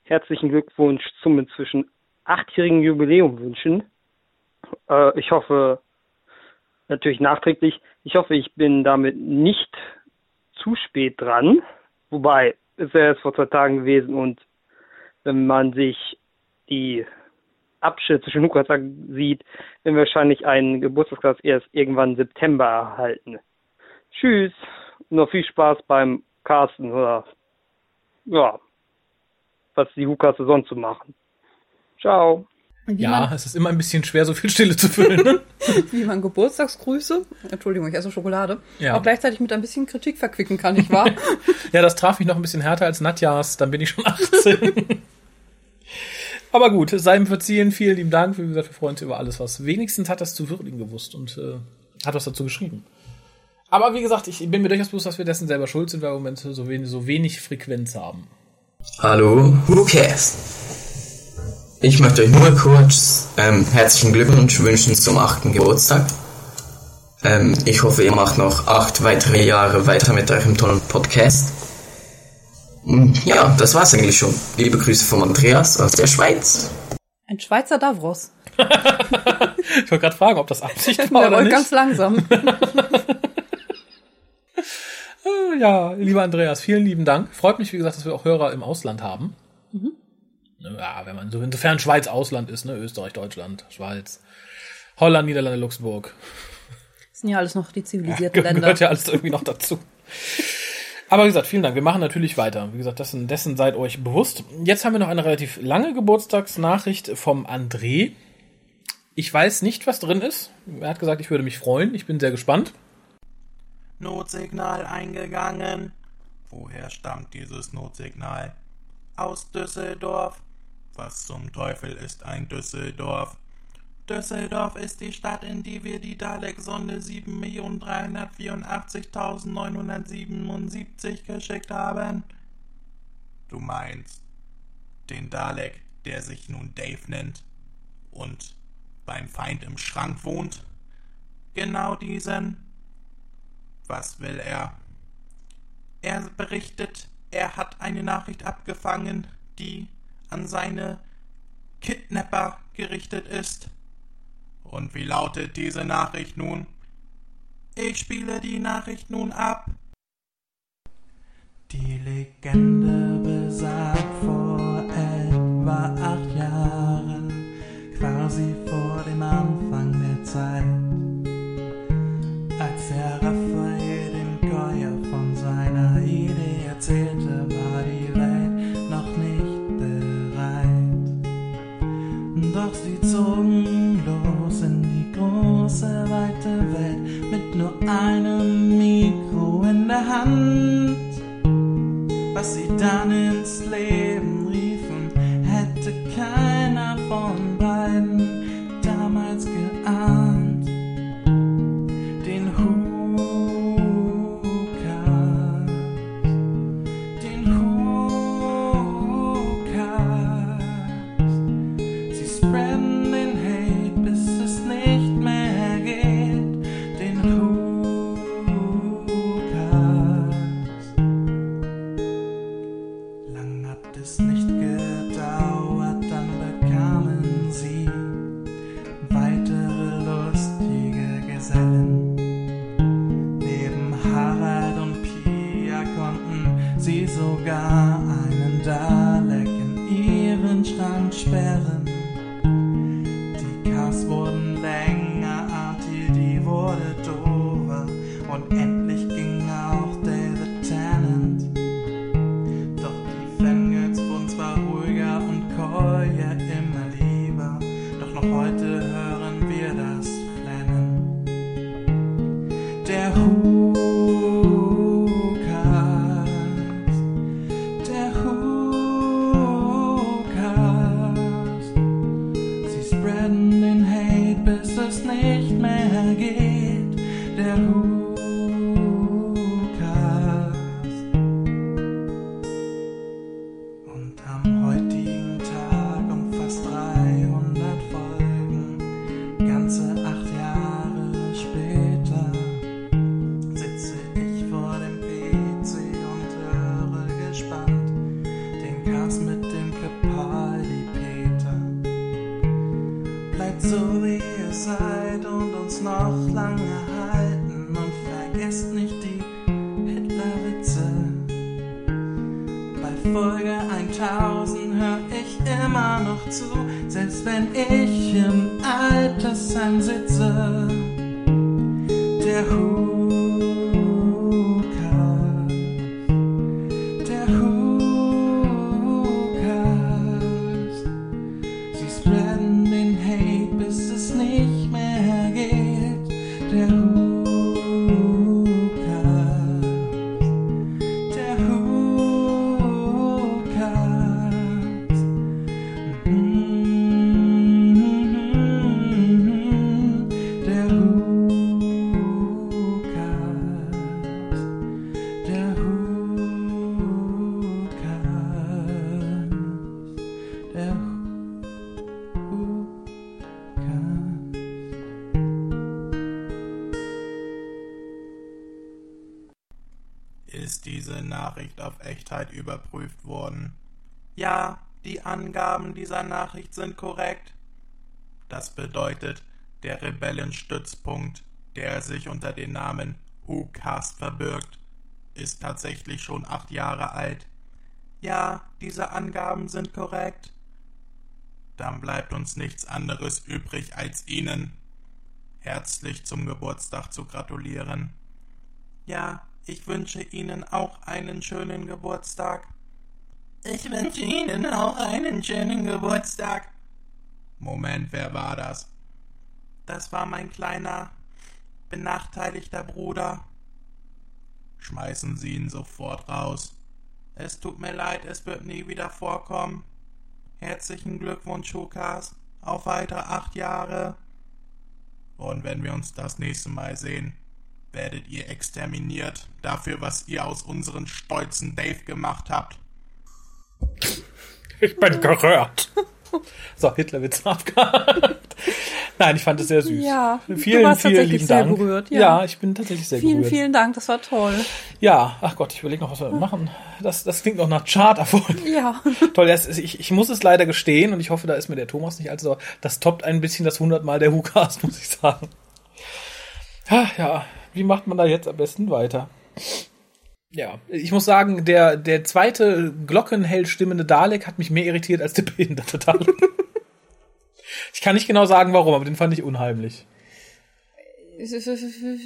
herzlichen Glückwunsch zum inzwischen achtjährigen Jubiläum wünschen. Äh, ich hoffe, natürlich nachträglich, ich hoffe, ich bin damit nicht zu spät dran. Wobei, ist ja erst vor zwei Tagen gewesen und wenn man sich die Abschnitt zwischen Lukas sieht, werden wir wahrscheinlich einen Geburtstagskreis erst irgendwann im September erhalten. Tschüss, noch viel Spaß beim Casten oder ja, was die Hukasse sonst zu machen. Ciao. Ja, man, es ist immer ein bisschen schwer, so viel Stille zu füllen. Ne? Wie man Geburtstagsgrüße, Entschuldigung, ich esse Schokolade, ja, auch gleichzeitig mit ein bisschen Kritik verquicken kann, nicht wahr? Ja, das traf mich noch ein bisschen härter als Nadjas, dann bin ich schon achtzehn. Aber gut, sei ihm verziehen, vielen lieben Dank. Wie gesagt, wir freuen uns über alles, was. Wenigstens hat das zu würdigen gewusst und äh, hat was dazu geschrieben. Aber wie gesagt, ich bin mir durchaus bewusst, dass wir dessen selber schuld sind, weil wir im Moment so wenig, so wenig Frequenz haben. Hallo, who cares? Ich möchte euch nur kurz ähm, herzlichen Glückwunsch wünschen zum achten Geburtstag. Ähm, ich hoffe, ihr macht noch acht weitere Jahre weiter mit eurem tollen Podcast. Ja, das war's eigentlich schon. Liebe Grüße von Andreas aus der Schweiz. Ein Schweizer Davros. Ich wollte gerade fragen, ob das Absicht war oder nicht. Der ganz langsam. Ja, lieber Andreas, vielen lieben Dank. Freut mich, wie gesagt, dass wir auch Hörer im Ausland haben. Mhm. Ja, wenn man so insofern Schweiz Ausland ist, ne? Österreich, Deutschland, Schweiz, Holland, Niederlande, Luxemburg. Das sind ja alles noch die zivilisierten ja, Länder. Gehört ja alles irgendwie noch dazu. Aber wie gesagt, vielen Dank. Wir machen natürlich weiter. Wie gesagt, dessen, dessen seid euch bewusst. Jetzt haben wir noch eine relativ lange Geburtstagsnachricht vom André. Ich weiß nicht, was drin ist. Er hat gesagt, ich würde mich freuen. Ich bin sehr gespannt. Notsignal eingegangen. Woher stammt dieses Notsignal? Aus Düsseldorf. Was zum Teufel ist ein Düsseldorf? Düsseldorf ist die Stadt, in die wir die Dalek-Sonde sieben Millionen dreihundertvierundachtzigtausendneunhundertsiebenundsiebzig geschickt haben. Du meinst den Dalek, der sich nun Dave nennt und beim Feind im Schrank wohnt? Genau diesen. Was will er? Er berichtet, er hat eine Nachricht abgefangen, die an seine Kidnapper gerichtet ist. Und wie lautet diese Nachricht nun? Ich spiele die Nachricht nun ab. Die Legende besagt, vor etwa acht Jahren, quasi vor dem Anfang der Zeit, als der Raphael dem Geier von seiner Idee erzählte, war die Welt noch nicht bereit. Doch sie zogen los in die große, weite Welt mit nur einem Mikro in der Hand. Was sie dann ins Leben riefen, hätte keiner von beiden damals geahnt. Den Hukas, den Hukas, sie spreaden den Hate, bis es nicht mehr geht, den Hukas. Lang hat es nicht gedauert, dann bekamen sie weitere lustige Gesellen. Neben Harald und Pia konnten sie sogar einen Dalek in ihren Schrank sperren. Wurden länger, Artie, die wurde doofer und endlich ging auch David Tennant. Doch die Fangirls wurden zwar ruhiger und Koya immer lieber, doch noch heute hören wir das Flennen. Der Hukas, der Hukas, Folge tausend höre ich immer noch zu, selbst wenn ich im Altersheim sitze. Der Whocast, der Whocast. Sie spreaden den Hate, bis es nicht mehr geht. Der Whocast. Auf Echtheit überprüft worden. Ja, die Angaben dieser Nachricht sind korrekt. Das bedeutet, der Rebellenstützpunkt, der sich unter dem Namen Whocast verbirgt, ist tatsächlich schon acht Jahre alt. Ja, diese Angaben sind korrekt. Dann bleibt uns nichts anderes übrig, als Ihnen herzlich zum Geburtstag zu gratulieren. Ja, ich wünsche Ihnen auch einen schönen Geburtstag. Ich wünsche Ihnen auch einen schönen Geburtstag. Moment, wer war das? Das war mein kleiner, benachteiligter Bruder. Schmeißen Sie ihn sofort raus. Es tut mir leid, es wird nie wieder vorkommen. Herzlichen Glückwunsch, Whocast, auf weitere acht Jahre. Und wenn wir uns das nächste Mal sehen, werdet ihr exterminiert dafür, was ihr aus unseren stolzen Dave gemacht habt. Ich bin gerührt. So, Hitlerwitz abgehakt. Nein, ich fand es sehr süß. Ja, vielen, du warst vielen tatsächlich lieben sehr Dank. Berührt. Ja. ja, ich bin tatsächlich sehr vielen, gerührt. Vielen, vielen Dank, das war toll. Ja, ach Gott, ich überlege noch, was wir machen. Das, das klingt noch nach Charterfolg. Ja. Toll, das ist, ich, ich muss es leider gestehen, und ich hoffe, da ist mir der Thomas nicht allzu. Das toppt ein bisschen das hundertmal der Whocast, muss ich sagen. Ach, ja. Wie macht man da jetzt am besten weiter? Ja, ich muss sagen, der, der zweite glockenhell stimmende Dalek hat mich mehr irritiert als der behinderte Dalek. Ich kann nicht genau sagen, warum, aber den fand ich unheimlich.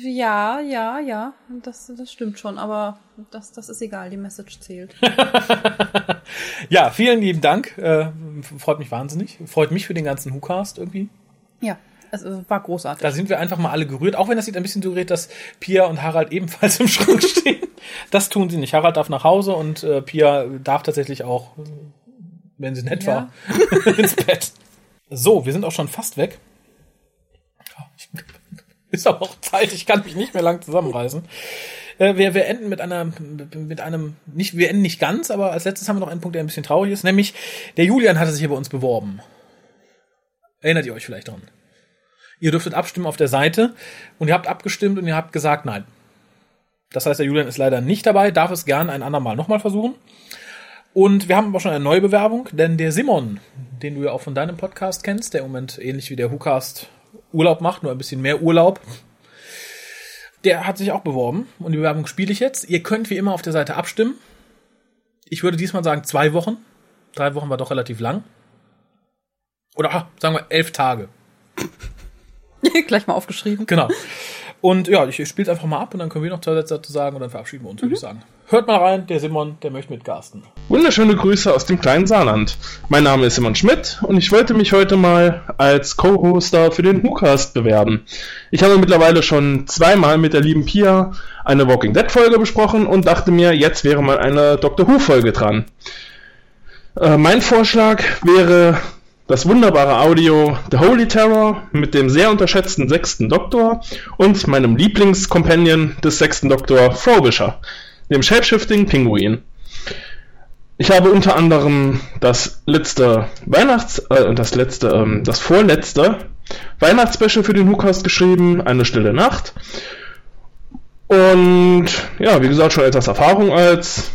Ja, ja, ja, das, das stimmt schon, aber das, das ist egal, die Message zählt. Ja, vielen lieben Dank, äh, freut mich wahnsinnig, freut mich für den ganzen Whocast irgendwie. Ja. Es war großartig. Da sind wir einfach mal alle gerührt, auch wenn das Lied ein bisschen suggeriert, dass Pia und Harald ebenfalls im Schrank stehen. Das tun sie nicht. Harald darf nach Hause und äh, Pia darf tatsächlich auch, wenn sie nett ja. war, ins Bett. So, wir sind auch schon fast weg. Ist aber auch Zeit, ich kann mich nicht mehr lang zusammenreißen. Wir, wir enden mit einer, mit einem, nicht, wir enden nicht ganz, aber als letztes haben wir noch einen Punkt, der ein bisschen traurig ist, nämlich der Julian hatte sich hier bei uns beworben. Erinnert ihr euch vielleicht dran? Ihr dürftet abstimmen auf der Seite und ihr habt abgestimmt und ihr habt gesagt nein. Das heißt, der Julian ist leider nicht dabei, darf es gern ein andermal nochmal versuchen. Und wir haben aber schon eine neue Bewerbung, denn der Simon, den du ja auch von deinem Podcast kennst, der im Moment ähnlich wie der Whocast Urlaub macht, nur ein bisschen mehr Urlaub, der hat sich auch beworben und die Bewerbung spiele ich jetzt. Ihr könnt wie immer auf der Seite abstimmen. Ich würde diesmal sagen zwei Wochen. Drei Wochen war doch relativ lang. Oder ah, sagen wir elf Tage. Gleich mal aufgeschrieben. Genau. Und ja, ich spiele es einfach mal ab und dann können wir noch zwei Sätze dazu sagen und dann verabschieden wir uns, würde mhm. ich sagen. Hört mal rein, der Simon, der möchte mitcasten. Wunderschöne Grüße aus dem kleinen Saarland. Mein Name ist Simon Schmidt und ich wollte mich heute mal als Co-Hoster für den Whocast bewerben. Ich habe mittlerweile schon zweimal mit der lieben Pia eine Walking Dead-Folge besprochen und dachte mir, jetzt wäre mal eine Doctor Who-Folge dran. Äh, mein Vorschlag wäre das wunderbare Audio The Holy Terror mit dem sehr unterschätzten sechsten Doktor und meinem Lieblingscompanion des sechsten Doktor, Frobisher, dem Shapeshifting-Pinguin. Ich habe unter anderem das letzte Weihnachts-, äh, das letzte, ähm, das vorletzte Weihnachtsspecial für den Whocast geschrieben, Eine stille Nacht. Und ja, wie gesagt, schon etwas Erfahrung als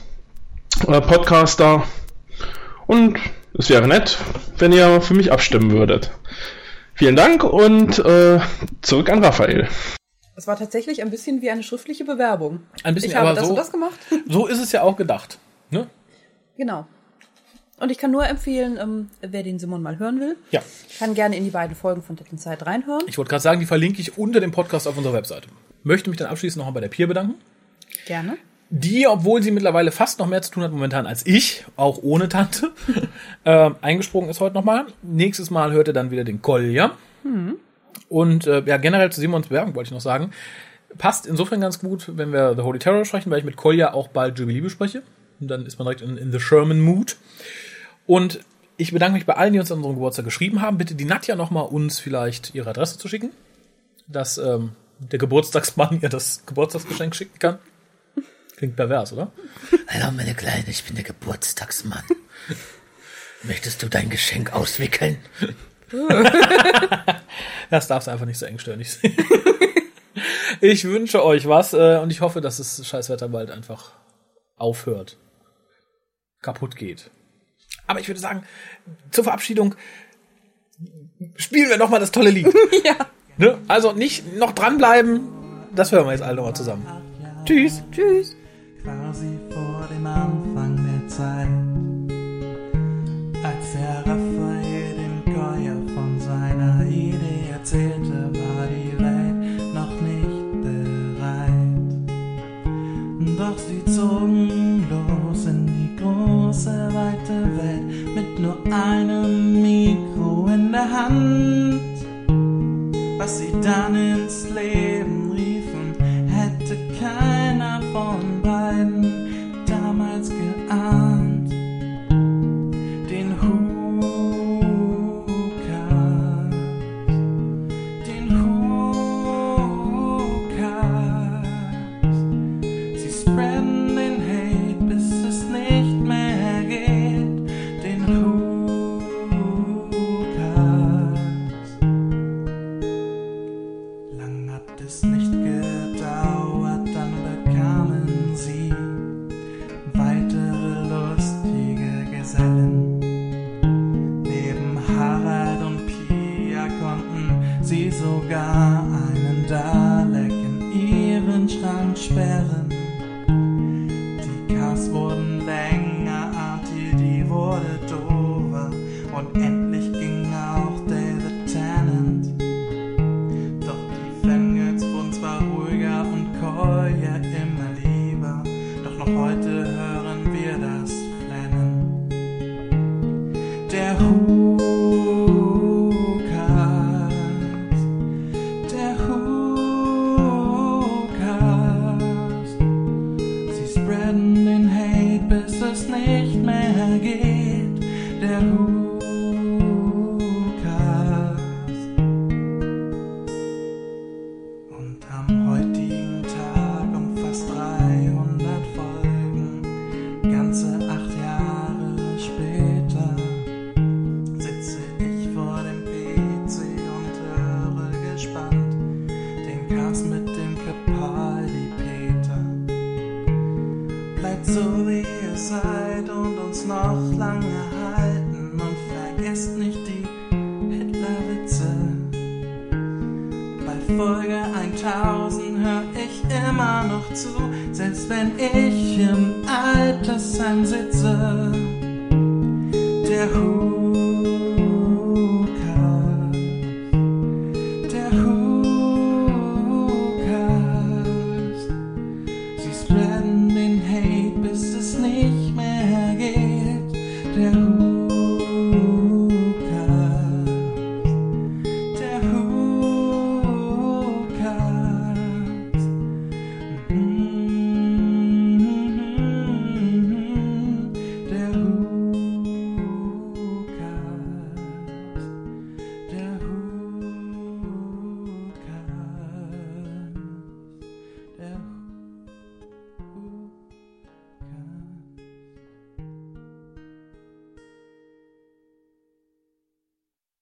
äh, Podcaster. Und es wäre nett, wenn ihr für mich abstimmen würdet. Vielen Dank und äh, zurück an Raphael. Es war tatsächlich ein bisschen wie eine schriftliche Bewerbung. Ein bisschen, ich habe aber das so, und das gemacht. So ist es ja auch gedacht. Ne? Genau. Und ich kann nur empfehlen, ähm, wer den Simon mal hören will, ja. kann gerne in die beiden Folgen von Depp in Zeit reinhören. Ich wollte gerade sagen, die verlinke ich unter dem Podcast auf unserer Webseite. Möchte mich dann abschließend nochmal bei der Peer bedanken. Gerne. Die, obwohl sie mittlerweile fast noch mehr zu tun hat momentan als ich, auch ohne Tante, äh, eingesprungen ist heute nochmal. Nächstes Mal hört ihr dann wieder den Kolja. Mhm. Und äh, ja, generell zu Simons Bewerbung wollte ich noch sagen, passt insofern ganz gut, wenn wir The Holy Terror sprechen, weil ich mit Kolja auch bald Jubilee bespreche. Und dann ist man direkt in, in the Sherman Mood. Und ich bedanke mich bei allen, die uns an unserem Geburtstag geschrieben haben. Bitte die Nadja nochmal uns vielleicht ihre Adresse zu schicken, dass ähm, der Geburtstagsmann ihr das Geburtstagsgeschenk schicken kann. Klingt pervers, oder? Hallo, meine Kleine, ich bin der Geburtstagsmann. Möchtest du dein Geschenk auswickeln? Das darfst du einfach nicht so engstirnig sehen. Ich wünsche euch was äh, und ich hoffe, dass das Scheißwetter bald einfach aufhört. Kaputt geht. Aber ich würde sagen, zur Verabschiedung spielen wir nochmal das tolle Lied. Ja. Ne? Also nicht noch dranbleiben. Das hören wir jetzt alle nochmal zusammen. Tschüss. Tschüss. Quasi vor dem Anfang der Zeit, als der Raphael dem Goya von seiner Idee erzählte, war die Welt noch nicht bereit. Doch sie zogen los in die große, weite Welt mit nur einem Mikro in der Hand, was sie dann ins Leben riefen, hätte keiner von beiden damals geahnt. Den Hukas, den Hukas, sie spreaden den Hate, bis es nicht mehr geht. Den Hukas. Lang hat es nicht gedauert, dann bekamen sie weitere lustige Gesellen. Neben Harald und Pia konnten sie sogar einen Dalek in ihren Schrank sperren. Die Cars wurden länger, Artie, die wurde dover und endlich ging auch David Tennant. Doch die Fangirls wurden zwar ruhiger und Kolja immer lieber, doch noch heute hören wir das Flennen. Der Hukas, der Hukas, sie spreaden den Hate, bis es nicht mehr geht. Der Hukas. Und am heutigen Tag um fast dreihundert Folgen, ganze acht Jahre später, sitze ich vor dem P C und höre gespannt den Cast mit dem Capaldi-Peter. Bleibt so wie ihr seid und uns noch lange halten und vergesst nicht die Hitlerwitze. Bei Folge tausend hör ich immer noch zu, selbst wenn ich im Altersheim sitze. Der Hu